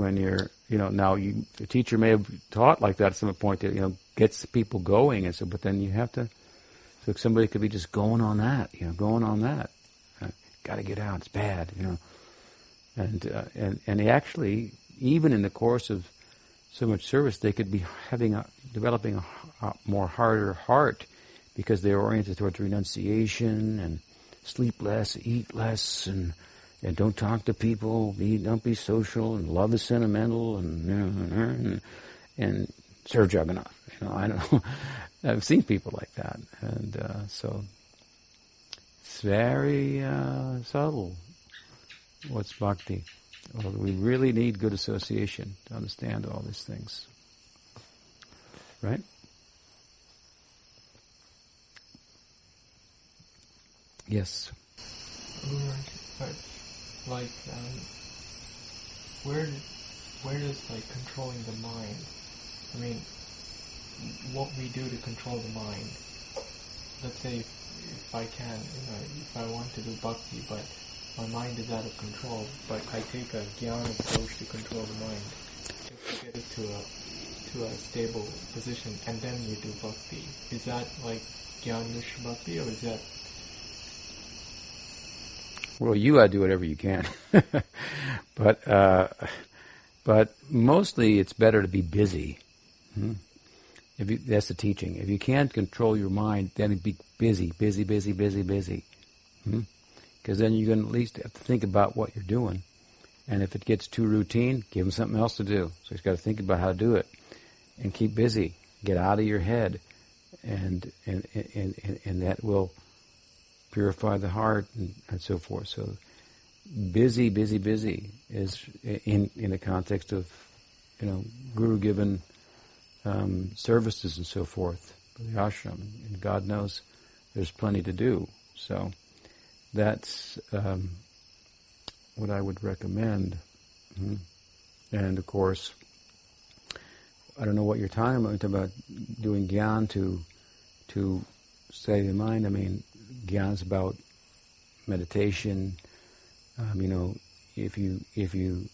when you're you know, now you, the teacher may have taught like that at some point that, you know, gets people going, and so, but then you have to, so somebody could be just going on that, you know, going on that. Uh, gotta get out, it's bad, you know. And, uh, and, and they actually, even in the course of so much service, they could be having a, developing a, a more harder heart because they're oriented towards renunciation and sleep less, eat less, and, and don't talk to people, be, don't be social, and love is sentimental, and, and, and serve Jagannath. You know, I don't know. I've seen people like that. And, uh, so, it's very, uh, subtle. What's bhakti? Well, we really need good association to understand all these things. Right? Yes. Like, um, where, where does like controlling the mind? I mean, what we do to control the mind. Let's say if, if I can, you know, if I want to do bhakti, but my mind is out of control, but I take a jnana approach to control the mind, just to get it to a to a stable position, and then you do bhakti. Is that like jnana bhakti, or is that? Well, you gotta do whatever you can, but uh, but mostly it's better to be busy. Hmm? If you, that's the teaching. If you can't control your mind, then be busy, busy, busy, busy, busy. Hmm? Because then you're going to at least have to think about what you're doing. And if it gets too routine, give him something else to do. So he's got to think about how to do it. And keep busy. Get out of your head. And and and, and, and that will purify the heart and, and so forth. So busy, busy, busy is in, in the context of, you know, guru-given um, services and so forth for the ashram. And God knows there's plenty to do. So that's um, what I would recommend. Mm-hmm. And of course, I don't know what you're talking about, about doing gyan to to steady the mind. I mean, gyan's about meditation. Um, you know, if you if you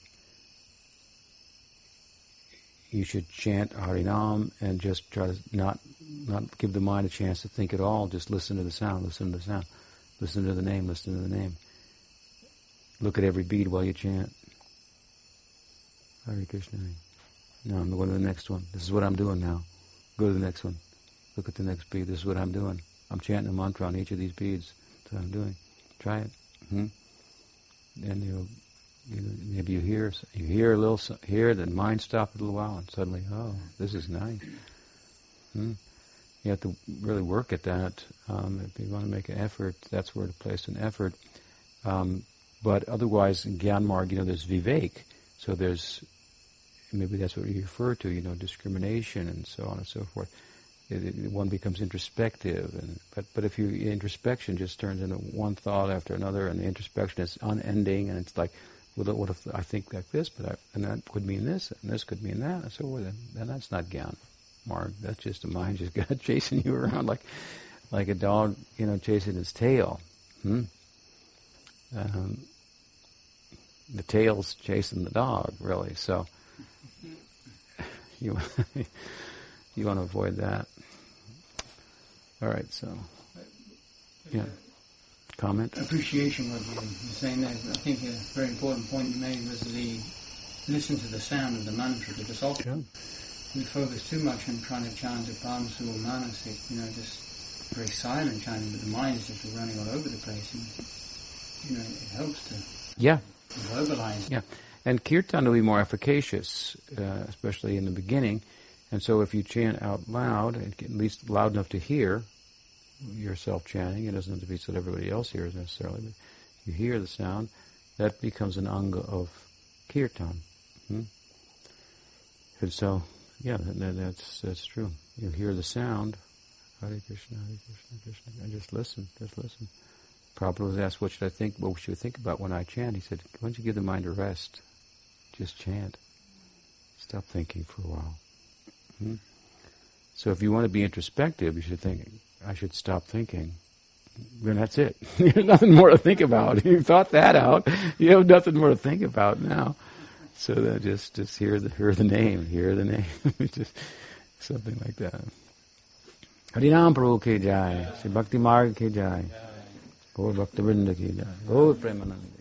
you should chant Harinam and just try to not not give the mind a chance to think at all. Just listen to the sound. Listen to the sound. Listen to the name, listen to the name. Look at every bead while you chant. Hare Krishna. Now I'm going to the next one. This is what I'm doing now. Go to the next one. Look at the next bead. This is what I'm doing. I'm chanting a mantra on each of these beads. That's what I'm doing. Try it. Hmm? And you'll, you know, maybe you hear you hear a little, hear the mind stop a little while, and suddenly, oh, this is nice. Hmm? You have to really work at that. Um, if you want to make an effort, that's where to place an effort. Um, but otherwise, in Gyan Marg, you know, there's vivek. So there's, maybe that's what you refer to, you know, discrimination and so on and so forth. It, it, one becomes introspective. And, but, but if you, introspection just turns into one thought after another, and the introspection is unending, and it's like, well, what if I think like this, but I, and that could mean this, and this could mean that, and so well, then, then that's not Gyan Marg. That's just the mind just got chasing you around like like a dog, you know, chasing his tail. Hmm? Um, the tail's chasing the dog, really. So you you want to avoid that. All right. So yeah, comment. Appreciation was um, saying that. I think a very important point you made was the listen to the sound of the mantra, the dissolve. Yeah. We focus too much on trying to chant a Bhamsu or Manasik, you know, just very silent chanting, but the mind is just running all over the place, and, you know, it helps to yeah. verbalize. Yeah, and Kirtan will be more efficacious, uh, especially in the beginning, and so if you chant out loud, at least loud enough to hear yourself chanting, it doesn't have to be so that everybody else hears necessarily, but you hear the sound, that becomes an anga of Kirtan. Hmm? And so, yeah, that, that's that's true. You hear the sound, Hare Krishna, Hare Krishna, Krishna, and just listen, just listen. Prabhupada was asked, what should I think, what should I think about when I chant? He said, why don't you give the mind a rest? Just chant. Stop thinking for a while. Hmm? So if you want to be introspective, you should think, I should stop thinking. Then that's it. You have nothing more to think about. You thought that out. You have nothing more to think about now. So that just just hear the hear the name, hear the name, just something like that. Harinam Prabhu ki jai, Sri Bhakti Marg ki jai, Gaur Bhaktivinoda ki jai, Gaur Premanand.